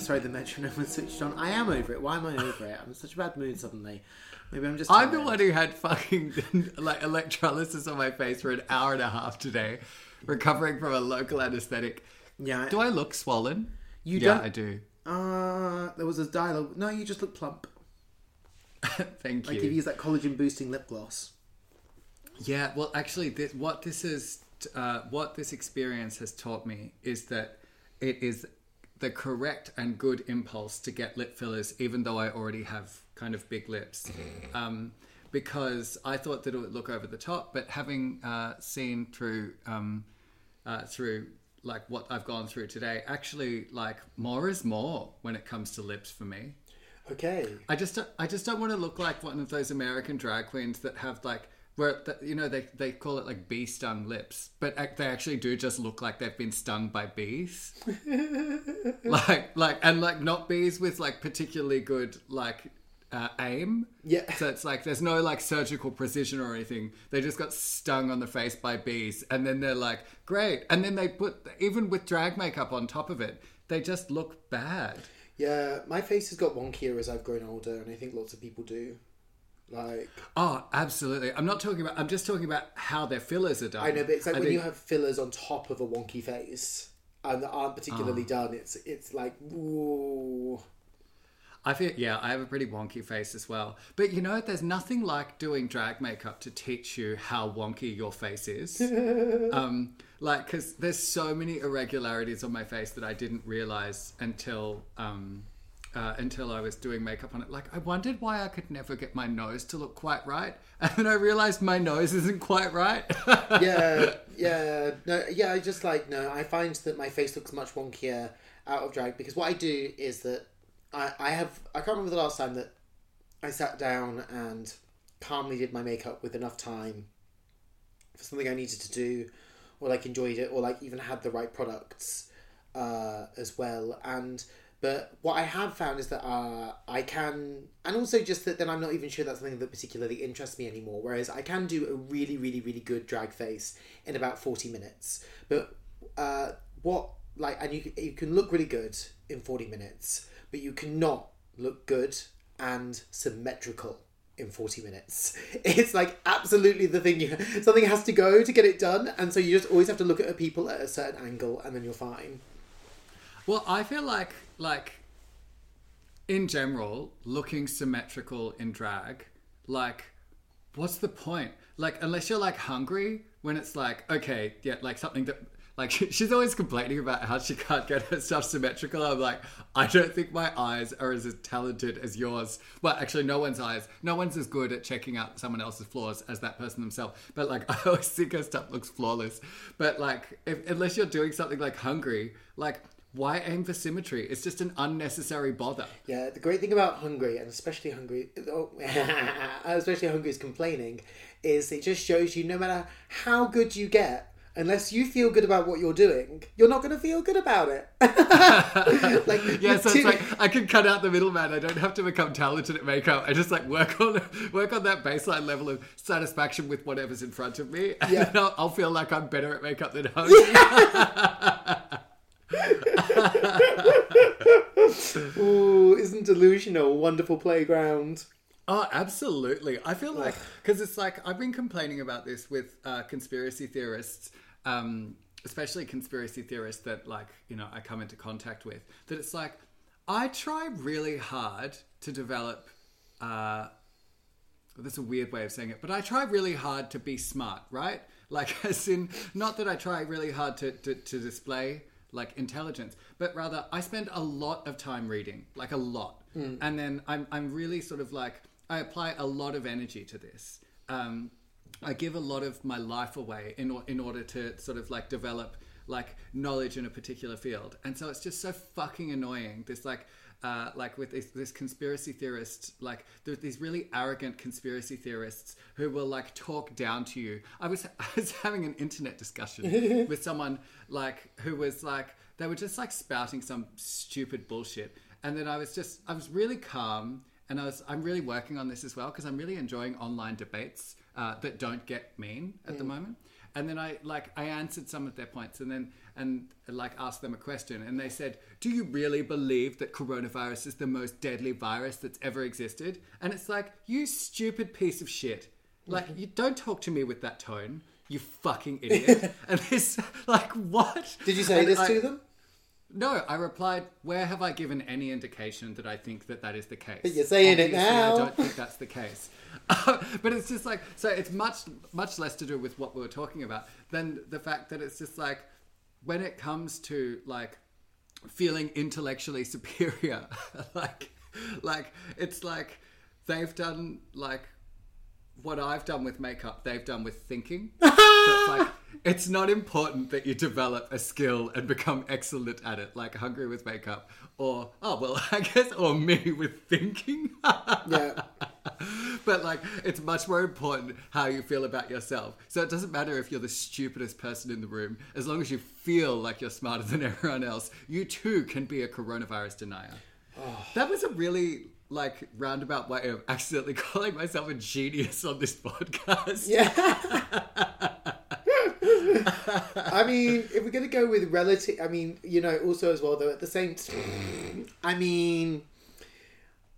Sorry, the metronome was switched on. I am over it. Why am I over it? I'm in such a bad mood suddenly. Maybe I'm just tired. I'm the one who had fucking like electrolysis on my face for an hour and a half today, recovering from a local anesthetic. Yeah. Do I look swollen? You don't. Yeah, I do. There was a dialogue. No, you just look plump. Thank you. Like if you use that collagen boosting lip gloss. Yeah, well, actually, what this experience has taught me is that it is the correct and good impulse to get lip fillers, even though I already have kind of big lips, because I thought that it would look over the top. But having seen through through like what I've gone through today, actually, like more is more when it comes to lips for me. Okay. I just don't want to look like one of those American drag queens that have like. Where, you know, they call it like bee stung lips, but they actually do just look like they've been stung by bees. like not bees with like particularly good like aim. Yeah. So it's like there's no like surgical precision or anything. They just got stung on the face by bees, and then they're like, great. And then they put, even with drag makeup on top of it, they just look bad. Yeah, my face has got wonkier as I've grown older, and I think lots of people do. Like, oh, absolutely. I'm just talking about how their fillers are done. I know, but it's like you have fillers on top of a wonky face and that aren't particularly done. It's like, ooh. I feel, yeah, I have a pretty wonky face as well. But you know, there's nothing like doing drag makeup to teach you how wonky your face is. Like, because there's so many irregularities on my face that I didn't realize until I was doing makeup on it. Like, I wondered why I could never get my nose to look quite right. And then I realised my nose isn't quite right. I find that my face looks much wonkier out of drag, because what I do is that I can't remember the last time that I sat down and calmly did my makeup with enough time for something I needed to do, or like enjoyed it, or like even had the right products as well. But what I have found is that I can... And also just that then I'm not even sure that's something that particularly interests me anymore. Whereas I can do a really, really, really good drag face in about 40 minutes. But you can look really good in 40 minutes, but you cannot look good and symmetrical in 40 minutes. It's like absolutely the thing. Something has to go to get it done. And so you just always have to look at people at a certain angle, and then you're fine. Well, I feel like, in general, looking symmetrical in drag, like, what's the point? Like, unless you're, like, hungry, when it's like, okay, yeah, like, something that... Like, she's always complaining about how she can't get her stuff symmetrical. I'm like, I don't think my eyes are as talented as yours. Well, actually, no one's as good at checking out someone else's flaws as that person themselves. But, like, I always think her stuff looks flawless. But, like, unless you're doing something, like, hungry, like... Why aim for symmetry? It's just an unnecessary bother. Yeah, the great thing about hungry, and especially hungry is complaining, is it just shows you no matter how good you get, unless you feel good about what you're doing, you're not going to feel good about it. It's like, I can cut out the middleman. I don't have to become talented at makeup. I just like work on that baseline level of satisfaction with whatever's in front of me. And yeah. I'll feel like I'm better at makeup than hungry. Yeah. Ooh, isn't delusional a wonderful playground? Oh, absolutely. I feel like, because it's like, I've been complaining about this with conspiracy theorists, especially conspiracy theorists that, like, you know, I come into contact with, that it's like, I try really hard to develop, that's a weird way of saying it, but I try really hard to be smart, right? Like, as in, not that I try really hard to display like intelligence, but rather I spend a lot of time reading, like a lot. Mm. And then I'm really sort of like, I apply a lot of energy to this. I give a lot of my life away in order to sort of like develop like knowledge in a particular field. And so it's just so fucking annoying. This like with this conspiracy theorist, like these really arrogant conspiracy theorists who will like talk down to you. I was having an internet discussion with someone like who was like, they were just like spouting some stupid bullshit. And then I was really calm, and I'm really working on this as well, because I'm really enjoying online debates that don't get mean at the moment. And then I answered some of their points and asked them a question, and they said, do you really believe that coronavirus is the most deadly virus that's ever existed? And it's like, you stupid piece of shit. Like, you don't talk to me with that tone, you fucking idiot. And this, like, what? Did you say and this to them? No, I replied, where have I given any indication that I think that that is the case? But you're saying obviously it now. I don't think that's the case. But it's just like, so it's much less to do with what we were talking about than the fact that it's just like, when it comes to like feeling intellectually superior, like it's like they've done like what I've done with makeup, they've done with thinking. So it's like, it's not important that you develop a skill and become excellent at it, like Hungry with makeup, or, oh, well, I guess, or me with thinking. Yeah. But, like, it's much more important how you feel about yourself. So it doesn't matter if you're the stupidest person in the room. As long as you feel like you're smarter than everyone else, you too can be a coronavirus denier. Oh. That was a really... like roundabout way of accidentally calling myself a genius on this podcast. Yeah. I mean, if we're going to go with relative, I mean, you know, also as well, though, at the same time, I mean,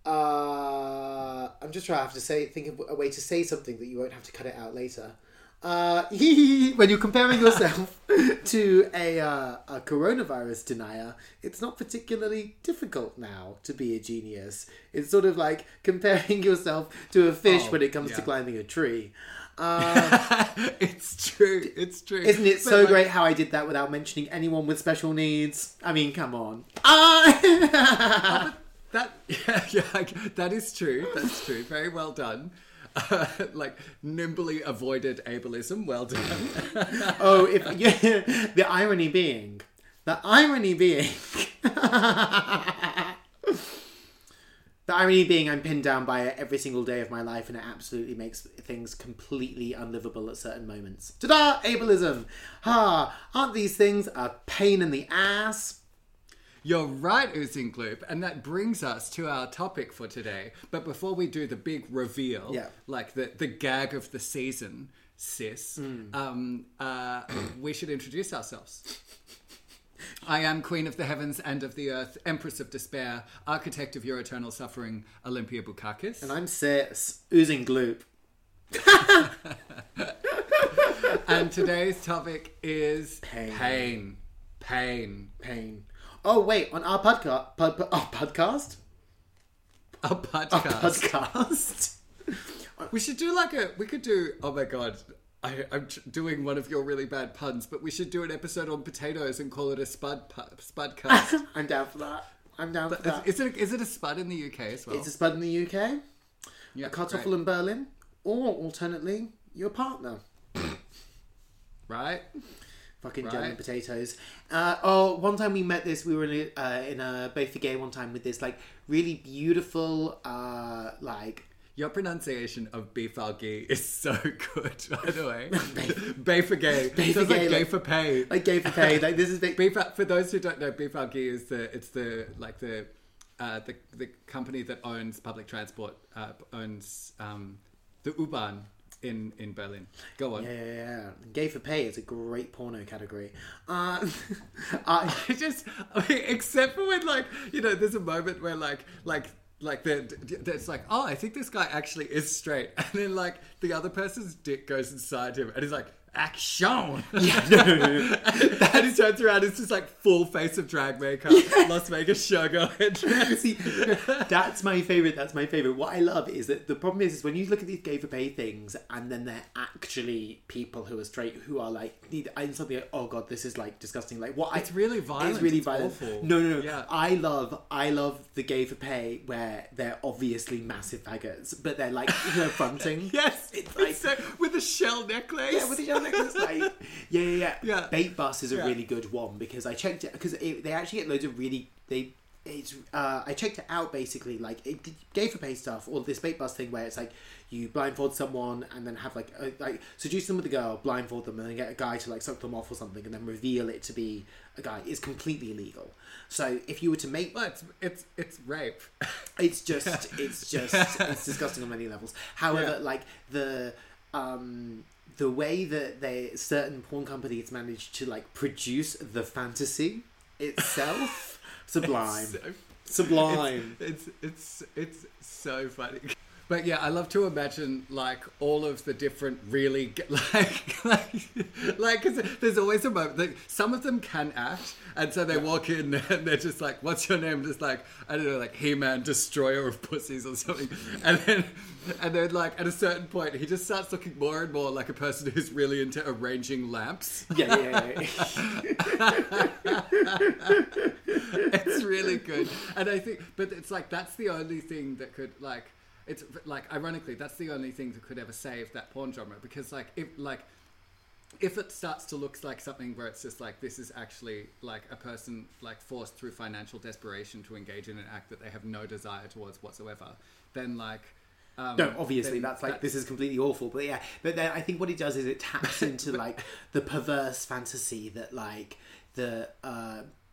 I'm just trying to think of a way to say something that you won't have to cut it out later. When you're comparing yourself to a coronavirus denier, it's not particularly difficult now to be a genius. It's sort of like comparing yourself to a fish when it comes to climbing a tree. It's true. It's true. Isn't it so great how I did that without mentioning anyone with special needs? I mean, come on. That is true. That's true. Very well done. Like nimbly avoided ableism, well done. The irony being the irony being I'm pinned down by it every single day of my life, and it absolutely makes things completely unlivable at certain moments. Ta-da! Ableism! Aren't these things a pain in the ass? You're right, Oozing Gloop, and that brings us to our topic for today. But before we do the big reveal, like the gag of the season, sis, we should introduce ourselves. I am Queen of the Heavens and of the Earth, Empress of Despair, Architect of Your Eternal Suffering, Olympia Bukakis. And I'm sis, Oozing Gloop. And today's topic is pain. Oh, wait, on our podcast... Our podcast. We should do like a... We could do... Oh, my God. I'm doing one of your really bad puns, but we should do an episode on potatoes and call it a spudcast. I'm down for that. Is it a spud in the UK as well? It's a spud in the UK. Yeah, a kartoffel in Berlin. Or, alternately, your partner. Right? Fucking German potatoes. One time we met this. We were in a both the game one time with this like really beautiful like. Your pronunciation of BVG is so good, by the way. BVG. It sounds like gay for pay. Like gay for pay. Like this is for those who don't know, BVG is the company that owns public transport, owns the U-Bahn. In Berlin. Go on. Yeah. Gay for pay is a great porno category. Except for when, like, you know, there's a moment where like that's like, oh, I think this guy actually is straight, and then like the other person's dick goes inside him, and he's like, action. Yeah, no. And he turns around, it's just like full face of drag makeup, Las Vegas Showgirl headdress. See, that's my favourite. What I love is that the problem is when you look at these gay for pay things and then they're actually people who are straight who are like, I'm something like, oh God, this is like disgusting. Like what? It's really violent. It's really violent. Awful. No. Yeah. I love the gay for pay where they're obviously massive faggots, but they're like, you know, fronting. Yes. It's like so, with a shell necklace. Yeah, with a shell necklace. Like, yeah. Bait Bus is a really good one because I checked it because they actually get loads of really I checked it out basically like it gay for pay stuff or this Bait Bus thing where it's like you blindfold someone and then have like seduce them with a girl, blindfold them and then get a guy to like suck them off or something and then reveal it to be a guy. It's completely illegal. So if you were to make it's rape. It's disgusting on many levels. However, like the the way that certain porn companies managed to like produce the fantasy itself, sublime. It's so funny. But yeah, I love to imagine like all of the different really like 'cause there's always a moment that some of them can act, and so they walk in and they're just like, "What's your name?" Just like, I don't know, like He-Man, Destroyer of Pussies or something, and then like at a certain point he just starts looking more and more like a person who's really into arranging lamps. Yeah. It's really good, and I think, but it's like that's the only thing that could like. It's like, ironically, that's the only thing that could ever save that porn genre, because if it starts to look like something where it's just like, this is actually like a person like forced through financial desperation to engage in an act that they have no desire towards whatsoever, then like no, obviously that's like, this is completely awful. But yeah, but then I think what it does is it taps into like the perverse fantasy that like the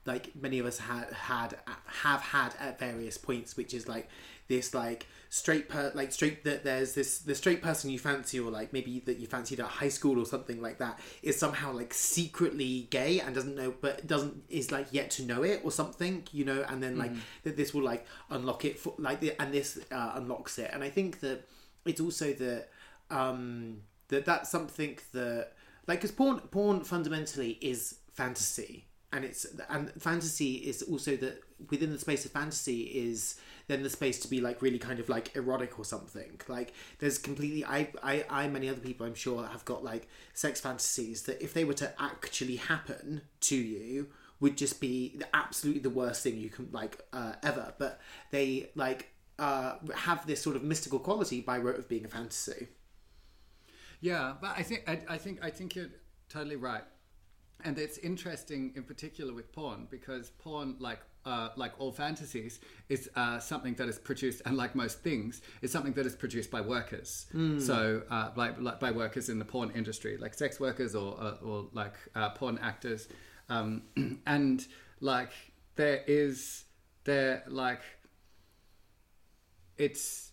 like many of us have had at various points, which is like this like the straight person you fancy, or like maybe that you fancied at high school or something like that, is somehow like secretly gay and is like yet to know it or something, you know, and then like that this will like unlock it for like and this unlocks it. And I think that it's also that that's something that like, because porn fundamentally is fantasy. And fantasy is also that within the space of fantasy is then the space to be like really kind of like erotic or something. Like there's completely, I many other people I'm sure have got like sex fantasies that if they were to actually happen to you would just be absolutely the worst thing you can like ever. But they like have this sort of mystical quality by rote of being a fantasy. Yeah, but I think you're totally right. And it's interesting in particular with porn, because porn, like all fantasies, is something that is produced, and like most things, is something that is produced by workers. So like by workers in the porn industry, like sex workers or like porn actors. And like it's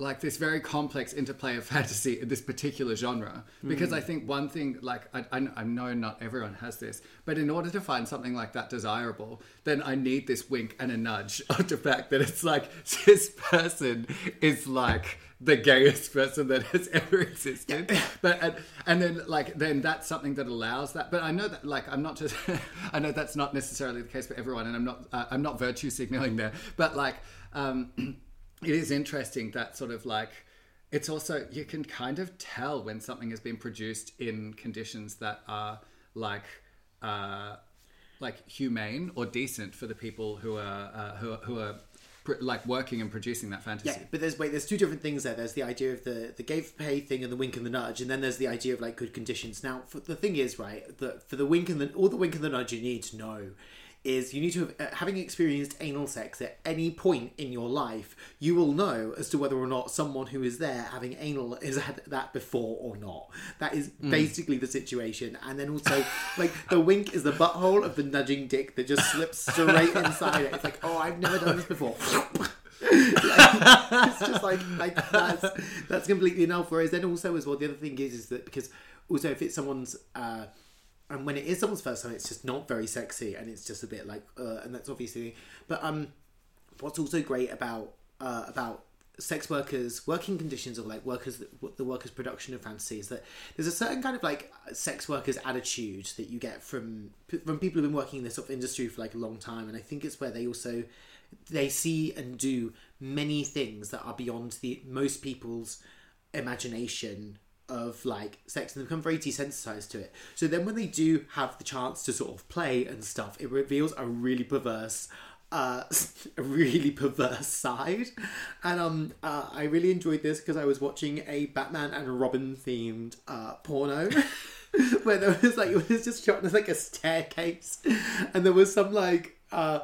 like this very complex interplay of fantasy in this particular genre, because I think one thing, like I know not everyone has this, but in order to find something like that desirable, then I need this wink and a nudge of the fact that it's like, this person is like the gayest person that has ever existed. Yeah. But and then that's something that allows that. But I know that like I'm not just I know that's not necessarily the case for everyone, and I'm not virtue signaling there, but like it is interesting that sort of like, it's also, you can kind of tell when something has been produced in conditions that are like humane or decent for the people who are like working and producing that fantasy. Yeah, but there's two different things there. There's the idea of the gay for pay thing and the wink and the nudge, and then there's the idea of like good conditions. Now, the thing is, right, that for the wink and the wink and the nudge, you need to know. Is you need to have, having experienced anal sex at any point in your life, you will know as to whether or not someone who is there having anal has had that before or not. That is basically the situation. And then also, like, the wink is the butthole of the nudging dick that just slips straight inside it. It's like, oh, I've never done this before. It's just like that's completely enough. Whereas then also as well, the other thing is that, because also if it's someone's... and when it is someone's first time, it's just not very sexy, and it's just a bit like, and that's obviously. But what's also great about sex workers' working conditions, or like the workers' production of fantasy, is that there's a certain kind of like sex workers' attitude that you get from people who've been working in this sort of industry for like a long time, and I think it's where they see and do many things that are beyond the most people's imagination of like sex, and they become very desensitized to it. So then when they do have the chance to sort of play and stuff, it reveals a really perverse side. And I really enjoyed this because I was watching a Batman and Robin themed porno where there was like, it was just shot as like a staircase, and there was some like and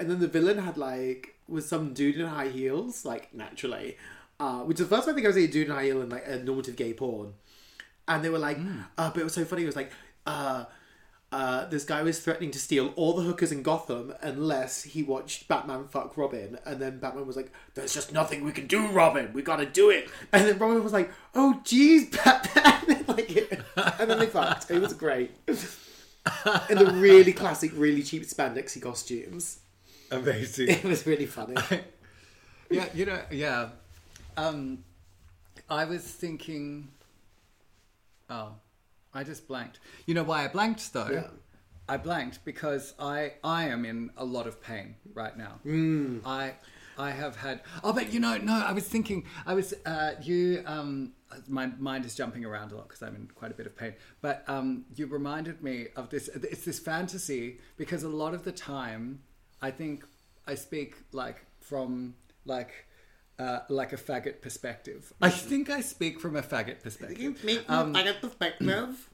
then the villain had like, was some dude in high heels, like naturally. Which is the first time I think I was seeing a dude in high heel in like a normative gay porn, and they were like, but it was so funny. It was like, this guy was threatening to steal all the hookers in Gotham unless he watched Batman fuck Robin. And then Batman was like, there's just nothing we can do, Robin. We gotta do it. And then Robin was like, oh, geez, Batman. And then they fucked. It was great. In the really classic, really cheap spandexy costumes. Amazing. It was really funny. Yeah. I was thinking... Oh, I just blanked. You know why I blanked, though? Yeah. I blanked because I am in a lot of pain right now. Mm. I have had... Oh, but you know, no, I was thinking... my mind is jumping around a lot because I'm in quite a bit of pain. But you reminded me of this... It's this fantasy because a lot of the time, I think I speak like a faggot perspective. I think I speak from a faggot perspective. You speak from a faggot perspective?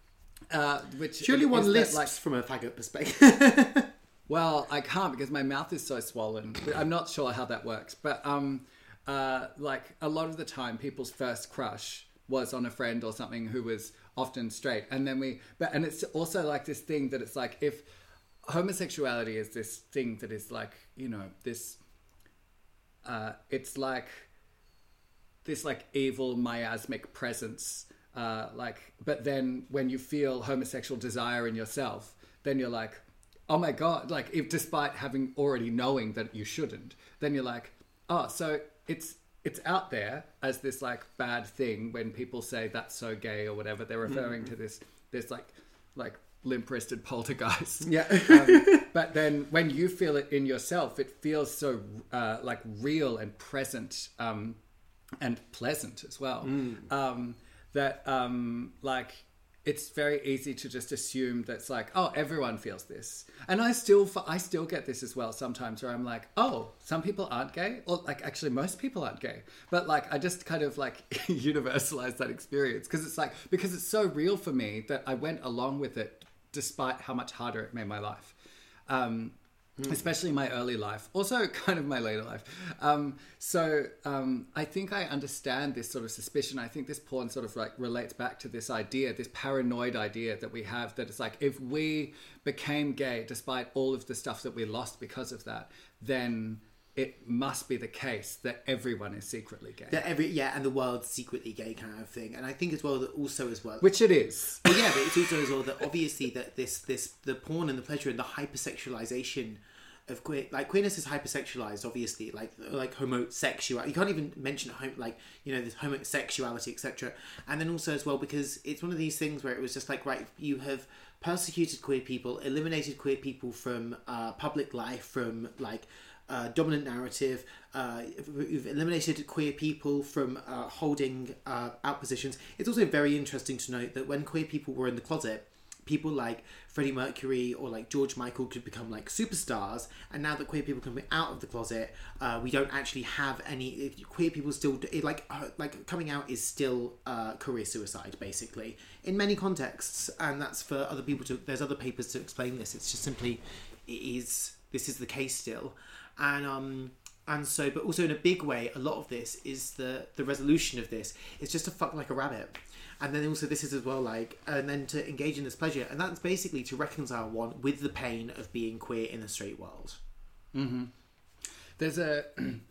Which surely one lists from a faggot perspective. Well, I can't because my mouth is so swollen. I'm not sure how that works. But a lot of the time, people's first crush was on a friend or something who was often straight. And then and it's also like this thing that it's like, if homosexuality is this thing that is like, you know, this... it's like this like evil miasmic presence, but then when you feel homosexual desire in yourself, then you're like, oh my God, like if despite having already knowing that you shouldn't, then you're like, oh, so it's out there as this like bad thing when people say that's so gay or whatever, they're referring to this like limp-wristed poltergeist. Yeah. But then when you feel it in yourself, it feels so like real and present and pleasant as well. Mm. That it's very easy to just assume that's like, oh, everyone feels this. And I still get this as well sometimes where I'm like, oh, some people aren't gay, or like actually most people aren't gay. But like, I just kind of like universalize that experience because it's so real for me that I went along with it despite how much harder it made my life, especially my early life, also kind of my later life. I think I understand this sort of suspicion. I think this porn sort of like relates back to this idea, this paranoid idea that we have that it's like, if we became gay, despite all of the stuff that we lost because of that, then it must be the case that everyone is secretly gay. And the world's secretly gay kind of thing. And I think as well that also as well... Which it is. Well, yeah, but it's also as well that obviously that this the porn and the pleasure and the hypersexualization of queer... Like, queerness is hypersexualized, obviously. Like homosexuality. You can't even mention, this homosexuality, etc. And then also as well, because it's one of these things where it was just like, right, you have persecuted queer people, eliminated queer people from public life, from, like... dominant narrative. We've eliminated queer people from holding out positions. It's also very interesting to note that when queer people were in the closet, people like Freddie Mercury or like George Michael could become like superstars. And now that queer people can be out of the closet, we don't actually have any queer people still. Coming out is still career suicide, basically, in many contexts. And that's for other people to. There's other papers to explain this. It's just simply, this is the case still. And so, but also in a big way, a lot of this is the resolution of this. It's just to fuck like a rabbit. And then also this is as well like, and then to engage in this pleasure. And that's basically to reconcile one with the pain of being queer in the straight world. Mm-hmm. There's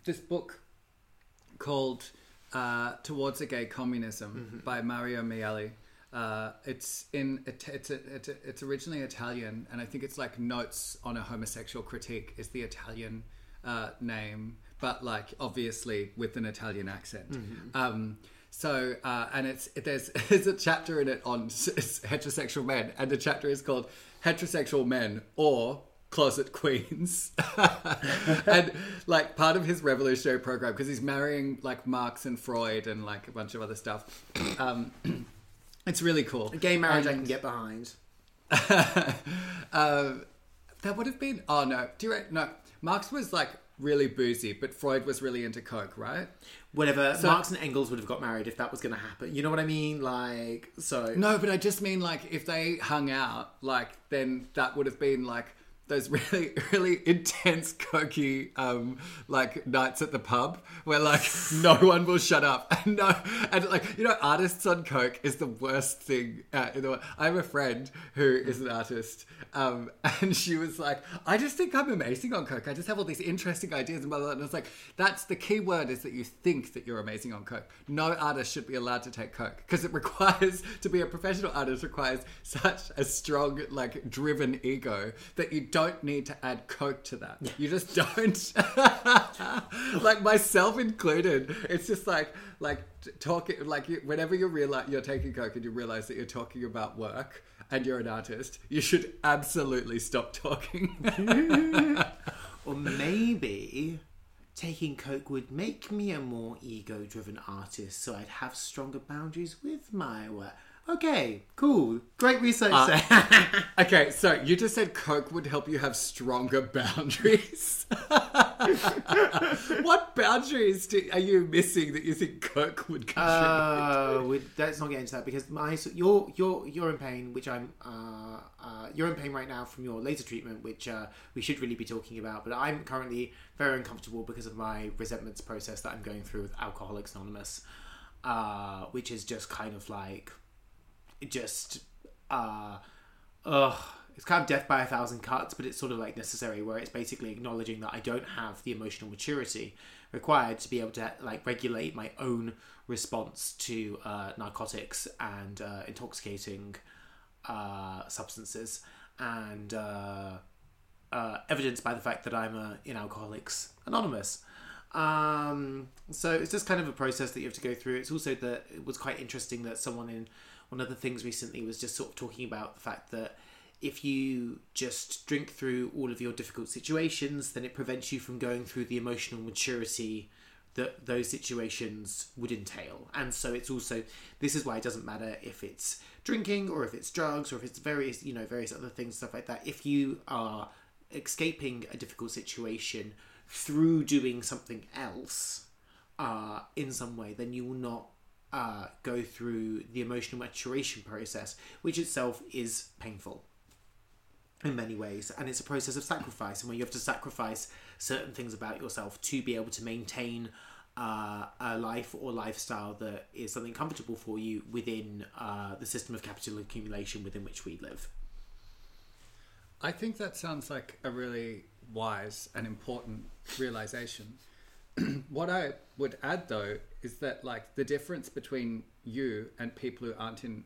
this book called Towards a Gay Communism by Mario Mieli. It's originally Italian, and I think it's like Notes on a Homosexual Critique is the Italian name, but like obviously with an Italian accent. Mm-hmm. There's a chapter in it on heterosexual men, and the chapter is called Heterosexual Men or Closet Queens. And like part of his revolutionary program, because he's marrying like Marx and Freud and like a bunch of other stuff. It's really cool. A gay marriage I can get behind. That would have been... Oh, no. No. Marx was, like, really boozy, but Freud was really into coke, right? Whatever. So, Marx and Engels would have got married if that was going to happen. You know what I mean? Like, so... No, but I just mean, like, if they hung out, like, then that would have been, like... those really, really intense, cokey, like nights at the pub where like no one will shut up, and artists on coke is the worst thing in the world. I have a friend who is an artist, and she was like, "I just think I'm amazing on coke. I just have all these interesting ideas and blah blah." And I was like, "That's the key word, is that you think that you're amazing on coke. No artist should be allowed to take coke, because it requires, to be a professional artist requires such a strong, like, driven ego that you don't need to add coke to that. You just don't." Like, myself included, it's just like talking, like, you, whenever you realize you're taking coke and you realize that you're talking about work and you're an artist, you should absolutely stop talking. Or maybe taking coke would make me a more ego-driven artist, so I'd have stronger boundaries with my work. Okay, cool. Great research. Okay, so you just said coke would help you have stronger boundaries. What boundaries are you missing that you think coke would contribute? Let's not get into that, because you're in pain, which I'm you're in pain right now from your laser treatment, which we should really be talking about. But I'm currently very uncomfortable because of my resentments process that I'm going through with Alcoholics Anonymous, which is just kind of like. It's kind of death by a thousand cuts, but it's sort of like necessary, where it's basically acknowledging that I don't have the emotional maturity required to be able to like regulate my own response to narcotics and intoxicating substances, and evidenced by the fact that I'm in Alcoholics Anonymous. So it's just kind of a process that you have to go through. It's also that it was quite interesting that someone in one of the things recently was just sort of talking about the fact that if you just drink through all of your difficult situations, then it prevents you from going through the emotional maturity that those situations would entail. And so it's also, this is why it doesn't matter if it's drinking or if it's drugs or if it's various, you know, various other things, stuff like that. If you are escaping a difficult situation through doing something else in some way, then you will not go through the emotional maturation process, which itself is painful in many ways, and it's a process of sacrifice, and where you have to sacrifice certain things about yourself to be able to maintain a life or lifestyle that is something comfortable for you within the system of capital accumulation within which we live. I think that sounds like a really wise and important realization. What I would add, though, is that like the difference between you and people who aren't in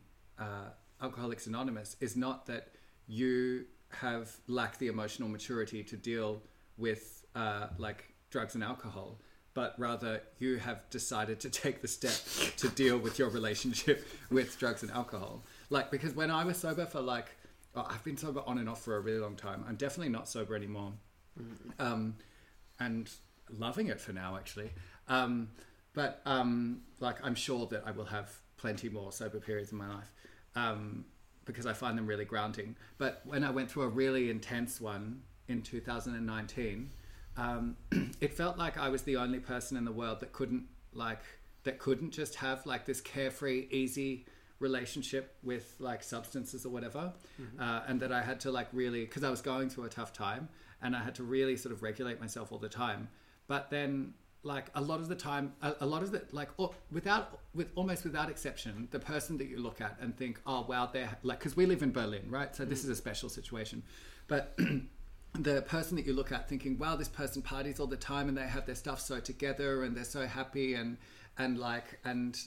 Alcoholics Anonymous is not that you have lacked the emotional maturity to deal with like drugs and alcohol, but rather you have decided to take the step to deal with your relationship with drugs and alcohol. Like, because when I was sober for like, I've been sober on and off for a really long time. I'm definitely not sober anymore. And loving it for now, actually. But I'm sure that I will have plenty more sober periods in my life because I find them really grounding. But when I went through a really intense one in 2019, it felt like I was the only person in the world that couldn't just have like this carefree, easy relationship with like substances or whatever. And that I had to like really, because I was going through a tough time and I had to really sort of regulate myself all the time. But then, like, a lot of the time, almost without exception, the person that you look at and think, oh, wow, they're, like, because we live in Berlin, right? So this is a special situation. But the person that you look at thinking, wow, this person parties all the time and they have their stuff so together and they're so happy and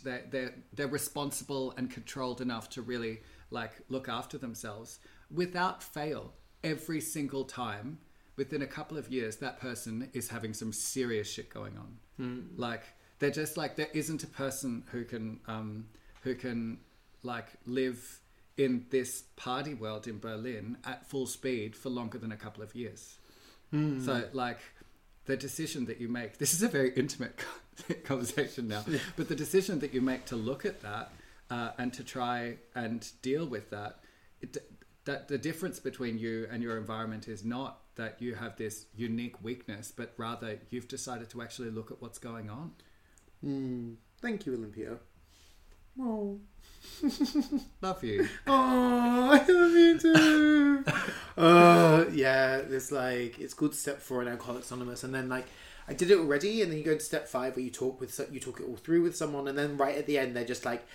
they're responsible and controlled enough to really, like, look after themselves. Without fail, every single time, within a couple of years, that person is having some serious shit going on. Like, they're just like, there isn't a person who can like live in this party world in Berlin at full speed for longer than a couple of years. So like the decision that you make, this is a very intimate conversation now, but the decision that you make to look at that and to try and deal with that, that the difference between you and your environment is not that you have this unique weakness, but rather you've decided to actually look at what's going on. Thank you, Olympia. Oh. Love you. Oh, I love you too. Yeah, it's like, it's called Step 4 in Alcoholics Anonymous, and then like I did it already, and then you go to Step 5 where you talk it all through with someone, and then right at the end they're just like,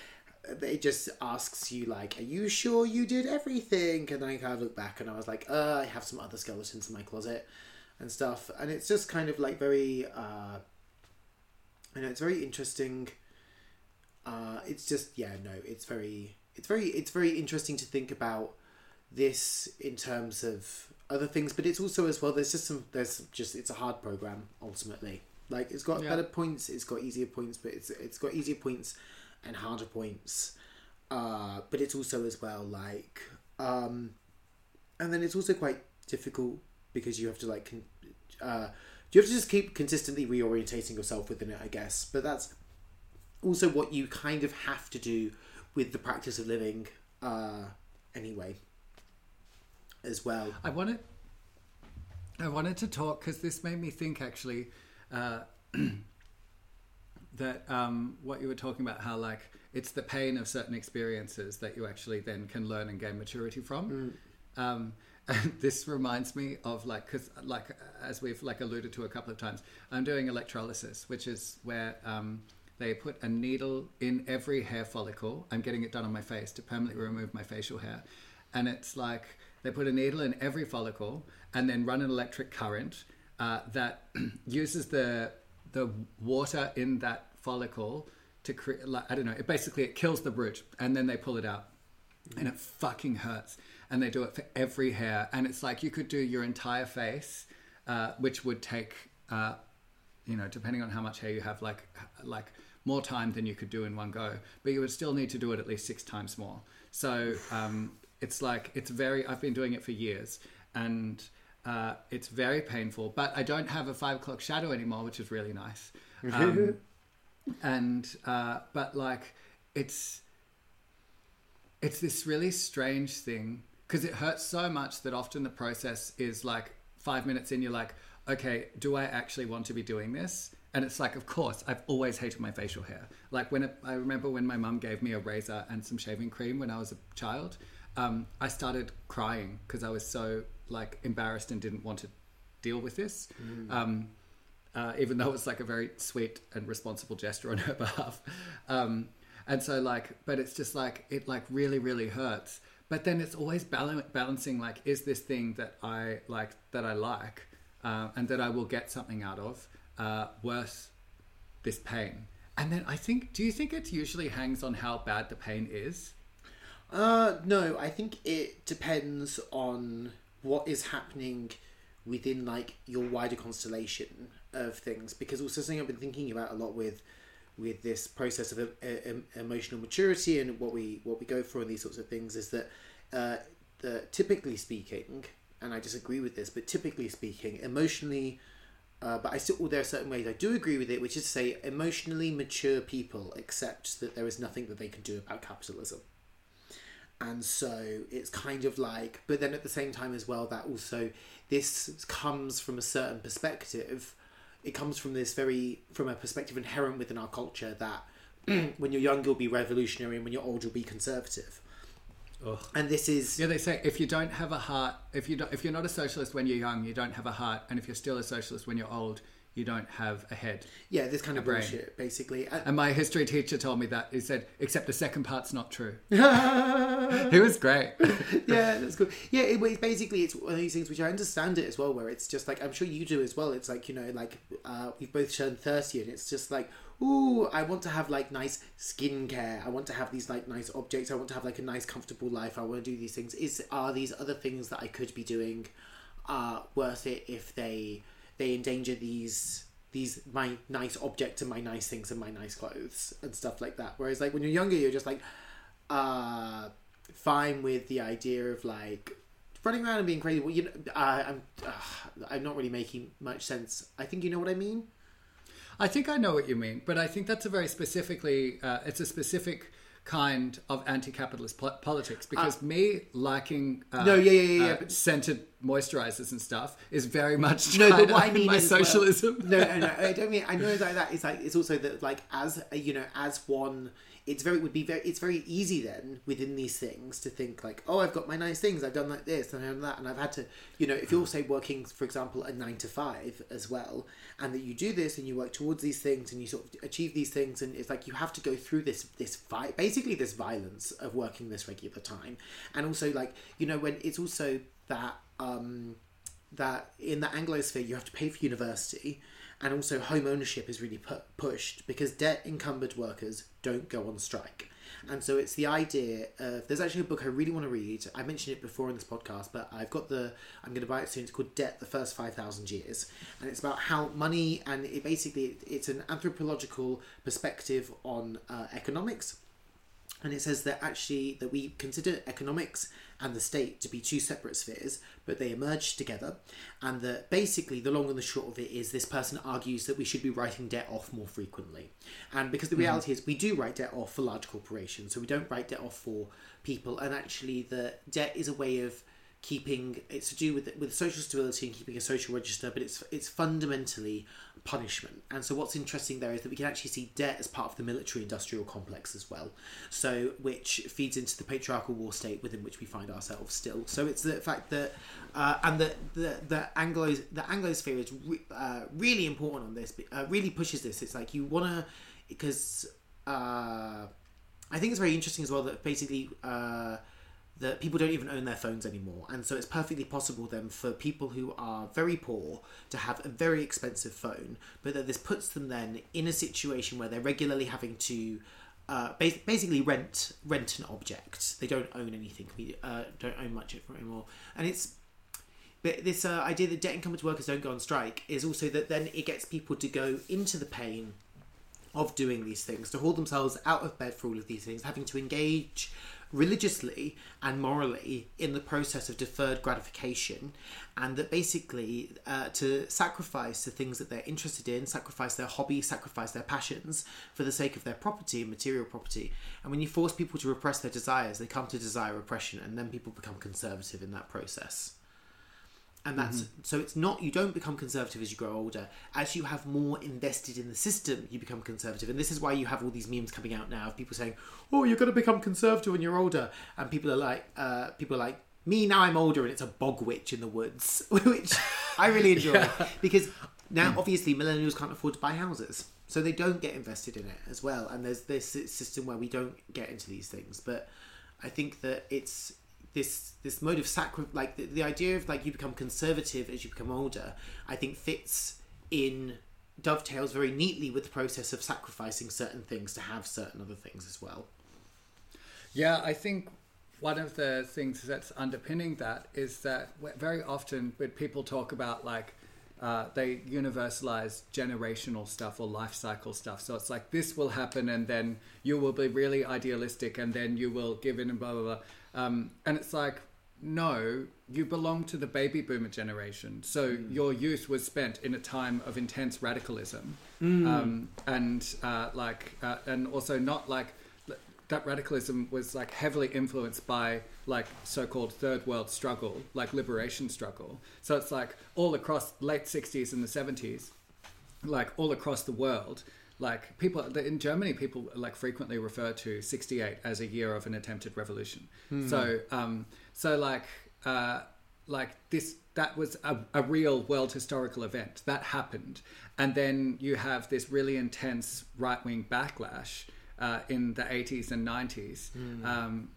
it just asks you like, are you sure you did everything? And then I kind of look back and I was like, I have some other skeletons in my closet and stuff. And it's just kind of like very it's very interesting. It's just, yeah, no, it's very interesting to think about this in terms of other things, but it's also as well, it's a hard program ultimately. Like, it's got better points, it's got easier points, but it's got easier points and harder points. But it's also as well like, and then it's also quite difficult because you have to like, you have to just keep consistently reorientating yourself within it, I guess. But that's also what you kind of have to do with the practice of living, anyway, as well. I wanted to talk, because this made me think actually, that what you were talking about, how like it's the pain of certain experiences that you actually then can learn and gain maturity from. And this reminds me of like, because like as we've like alluded to a couple of times, I'm doing electrolysis, which is where they put a needle in every hair follicle. I'm getting it done on my face to permanently remove my facial hair, and it's like they put a needle in every follicle and then run an electric current that uses the water in that follicle to create, like, I don't know, it kills the root, and then they pull it out. And it fucking hurts. And they do it for every hair. And it's like, you could do your entire face, which would take, depending on how much hair you have, like more time than you could do in one go. But you would still need to do it at least 6 times more. So it's like, I've been doing it for years. And it's very painful. But I don't have a 5 o'clock shadow anymore, which is really nice. But like, it's this really strange thing because it hurts so much that often the process is like 5 minutes in, you're like, okay, do I actually want to be doing this? And it's like, of course, I've always hated my facial hair. Like I remember when my mum gave me a razor and some shaving cream when I was a child, I started crying because I was so like embarrassed and didn't want to deal with this. Even though it's like a very sweet and responsible gesture on her behalf. And so like, but it's just like, it like really, really hurts. But then it's always balancing, like, is this thing that I like, and that I will get something out of, worth this pain? And then I think, do you think it usually hangs on how bad the pain is? No, I think it depends on what is happening within like your wider constellation of things. Because also something I've been thinking about a lot with this process of emotional maturity and what we go for and these sorts of things is that typically speaking, and I disagree with this, but typically speaking, emotionally, there are certain ways I do agree with it, which is to say emotionally mature people accept that there is nothing that they can do about capitalism. And so it's kind of like, but then at the same time as well, that also this comes from a certain perspective. It comes from from a perspective inherent within our culture that when you're young, you'll be revolutionary, and when you're old, you'll be conservative. Ugh. And this is... Yeah, they say, if you don't have a heart, if you're not a socialist when you're young, you don't have a heart. And if you're still a socialist when you're old, you don't have a head. Yeah, this kind of bullshit, basically. And my history teacher told me that. He said, except the second part's not true. It was great. Yeah, that's cool. Yeah, it's one of these things which I understand it as well, where it's just like, I'm sure you do as well. It's like, we've both turned 30 and it's just like, ooh, I want to have like nice skincare. I want to have these like nice objects. I want to have like a nice comfortable life. I want to do these things. Are these other things that I could be doing worth it if they endanger these my nice objects and my nice things and my nice clothes and stuff like that? Whereas like when you're younger, you're just like fine with the idea of like running around and being crazy. Well, I'm not really making much sense. I think you know what I mean. I think I know what you mean, but I think that's a very specific kind of anti-capitalist politics, because me liking centered moisturizers and stuff is very much but what I mean is socialism. Well, no, I don't mean. I know that it's like, it's also that like as a, as one, it's very easy then within these things to think like, oh, I've got my nice things, I've done like this and I've done that, and I've had to, if you're say working, for example, a 9 to 5 as well, and that you do this and you work towards these things and you sort of achieve these things, and it's like you have to go through this violence of working this regular time, and also like when it's also that. That in the Anglosphere you have to pay for university, and also home ownership is really pushed because debt encumbered workers don't go on strike. And so it's the idea of, there's actually a book I really want to read, I mentioned it before in this podcast, but I'm going to buy it soon, it's called Debt, the First 5,000 Years, and it's about how money, and it basically, it's an anthropological perspective on economics. And it says that actually that we consider economics and the state to be two separate spheres, but they emerge together. And that basically the long and the short of it is this person argues that we should be writing debt off more frequently. And because the reality is we do write debt off for large corporations, so we don't write debt off for people. And actually the debt is a way of keeping, it's to do with social stability and keeping a social register, but it's fundamentally punishment. And so what's interesting there is that we can actually see debt as part of the military industrial complex as well, so which feeds into the patriarchal war state within which we find ourselves still. So it's the fact that and the Anglosphere is really important on this, really pushes this. It's like you want to, because I think it's very interesting as well that basically that people don't even own their phones anymore. And so it's perfectly possible then for people who are very poor to have a very expensive phone, but that this puts them then in a situation where they're regularly having to basically rent an object. They don't own anything, don't own much anymore. And it's, but this idea that debt encumbered workers don't go on strike is also that then it gets people to go into the pain of doing these things, to haul themselves out of bed for all of these things, having to engage religiously and morally in the process of deferred gratification, and that basically to sacrifice the things that they're interested in, sacrifice their hobby, sacrifice their passions for the sake of their property and material property. And when you force people to repress their desires, they come to desire repression, and then people become conservative in that process. And that's so it's not, you don't become conservative as you grow older. As you have more invested in the system, you become conservative. And this is why you have all these memes coming out now of people saying, oh, you're going to become conservative when you're older. And people are like, me, now I'm older and it's a bog witch in the woods, which I really enjoy. Because now obviously millennials can't afford to buy houses, so they don't get invested in it as well. And there's this system where we don't get into these things. But I think that it's this mode of like the idea of like you become conservative as you become older, I think dovetails very neatly with the process of sacrificing certain things to have certain other things as well. Yeah, I think one of the things that's underpinning that is that very often when people talk about like they universalize generational stuff or life cycle stuff. So it's like this will happen and then you will be really idealistic and then you will give in and blah, blah, blah. And it's like, no, you belong to the baby boomer generation. So your youth was spent in a time of intense radicalism. And also not like that radicalism was like heavily influenced by like so-called third world struggle, like liberation struggle. So it's like all across late 60s and the 70s, like all across the world, like people in Germany, people like frequently refer to 68 as a year of an attempted revolution. So this, that was a real world historical event that happened. And then you have this really intense right-wing backlash in the 80s and 90s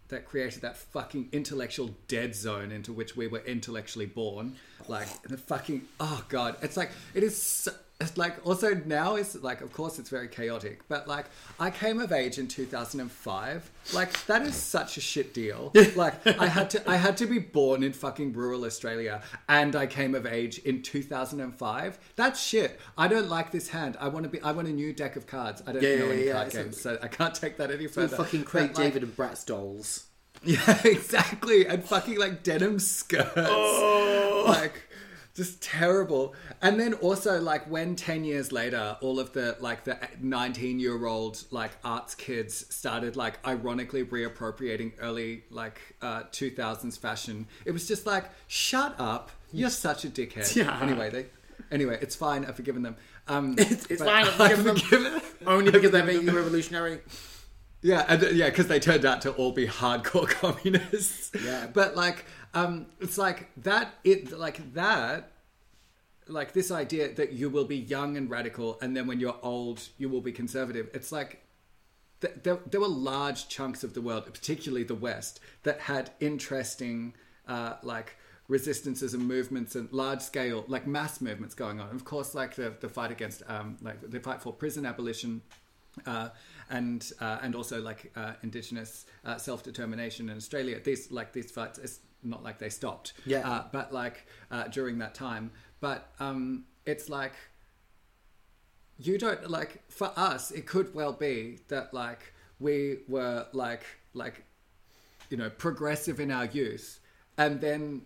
that created that fucking intellectual dead zone into which we were intellectually born. Like the fucking, oh God, it's like, it is so, it's like also now is like, of course it's very chaotic, but like I came of age in 2005. Like that is such a shit deal. Like I had to be born in fucking rural Australia and I came of age in 2005. That's shit. I don't like this hand. I want a new deck of cards. I don't know any card games, so I can't take that any further. Fucking Craig David and Bratz dolls. Yeah, exactly. And fucking like denim skirts. Oh. Like Just terrible. And then also, like, when 10 years later, all of the, like, the 19-year-old, like, arts kids started, like, ironically reappropriating early, like, 2000s fashion, it was just like, shut up, you're such a dickhead. Yeah. Anyway, it's fine, I've forgiven them. It's fine, I've forgiven them. Only because they're making you revolutionary. Yeah, because they turned out to all be hardcore communists. Yeah. But, like, it's like that. This idea that you will be young and radical, and then when you're old, you will be conservative. It's like there were large chunks of the world, particularly the West, that had interesting resistances and movements and large scale mass movements going on. And of course, like the fight against the fight for prison abolition, and also Indigenous self-determination in Australia. These fights. Not like they stopped, but during that time. But it's like you don't like. For us, it could well be that we were progressive in our youth, and then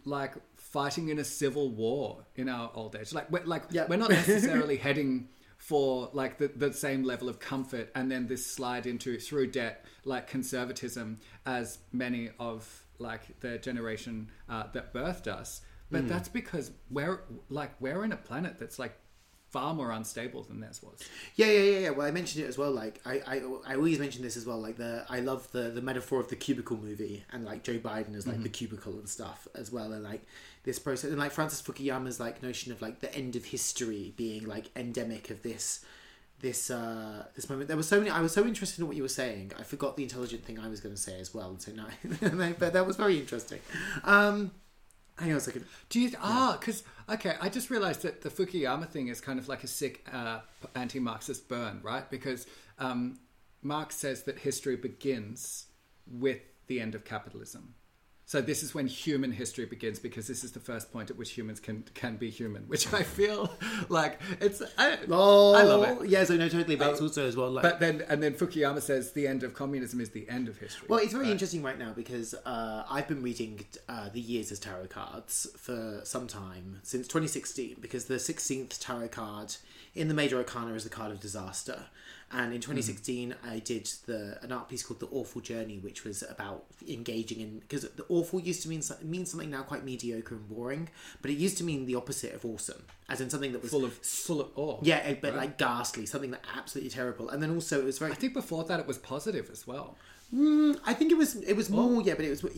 fighting in a civil war in our old age. We're not necessarily heading for the same level of comfort, and then this slide into through debt conservatism as many of. The generation that birthed us, but that's because we're in a planet that's far more unstable than theirs was. Yeah. Well, I mentioned it as well. I always mention this as well. I love the metaphor of the cubicle movie, and Joe Biden is the cubicle and stuff as well, and this process, and Francis Fukuyama's notion of the end of history being endemic of this moment. There were so many. I was so interested in what you were saying, I forgot the intelligent thing I was going to say as well. So no, but that was very interesting. Hang on a second. Do you? I just realised that the Fukuyama thing is kind of like a sick anti-Marxist burn, right? Because Marx says that history begins with the end of capitalism. So this is when human history begins, because this is the first point at which humans can be human, which I feel I love it. Yeah, so no, totally. But it's also as well. But then Fukuyama says the end of communism is the end of history. Well, it's very interesting right now because I've been reading the years as tarot cards for some time, since 2016, because the 16th tarot card in the Major Arcana is the card of disaster. And in 2016, I did an art piece called The Awful Journey, which was about engaging in... Because the awful used to mean something now quite mediocre and boring, but it used to mean the opposite of awesome, as in something that was... Full of awe. Yeah, but right? Ghastly, something that absolutely terrible. And then also it was very... I think before that it was positive as well. I think it was more, yeah, but it was the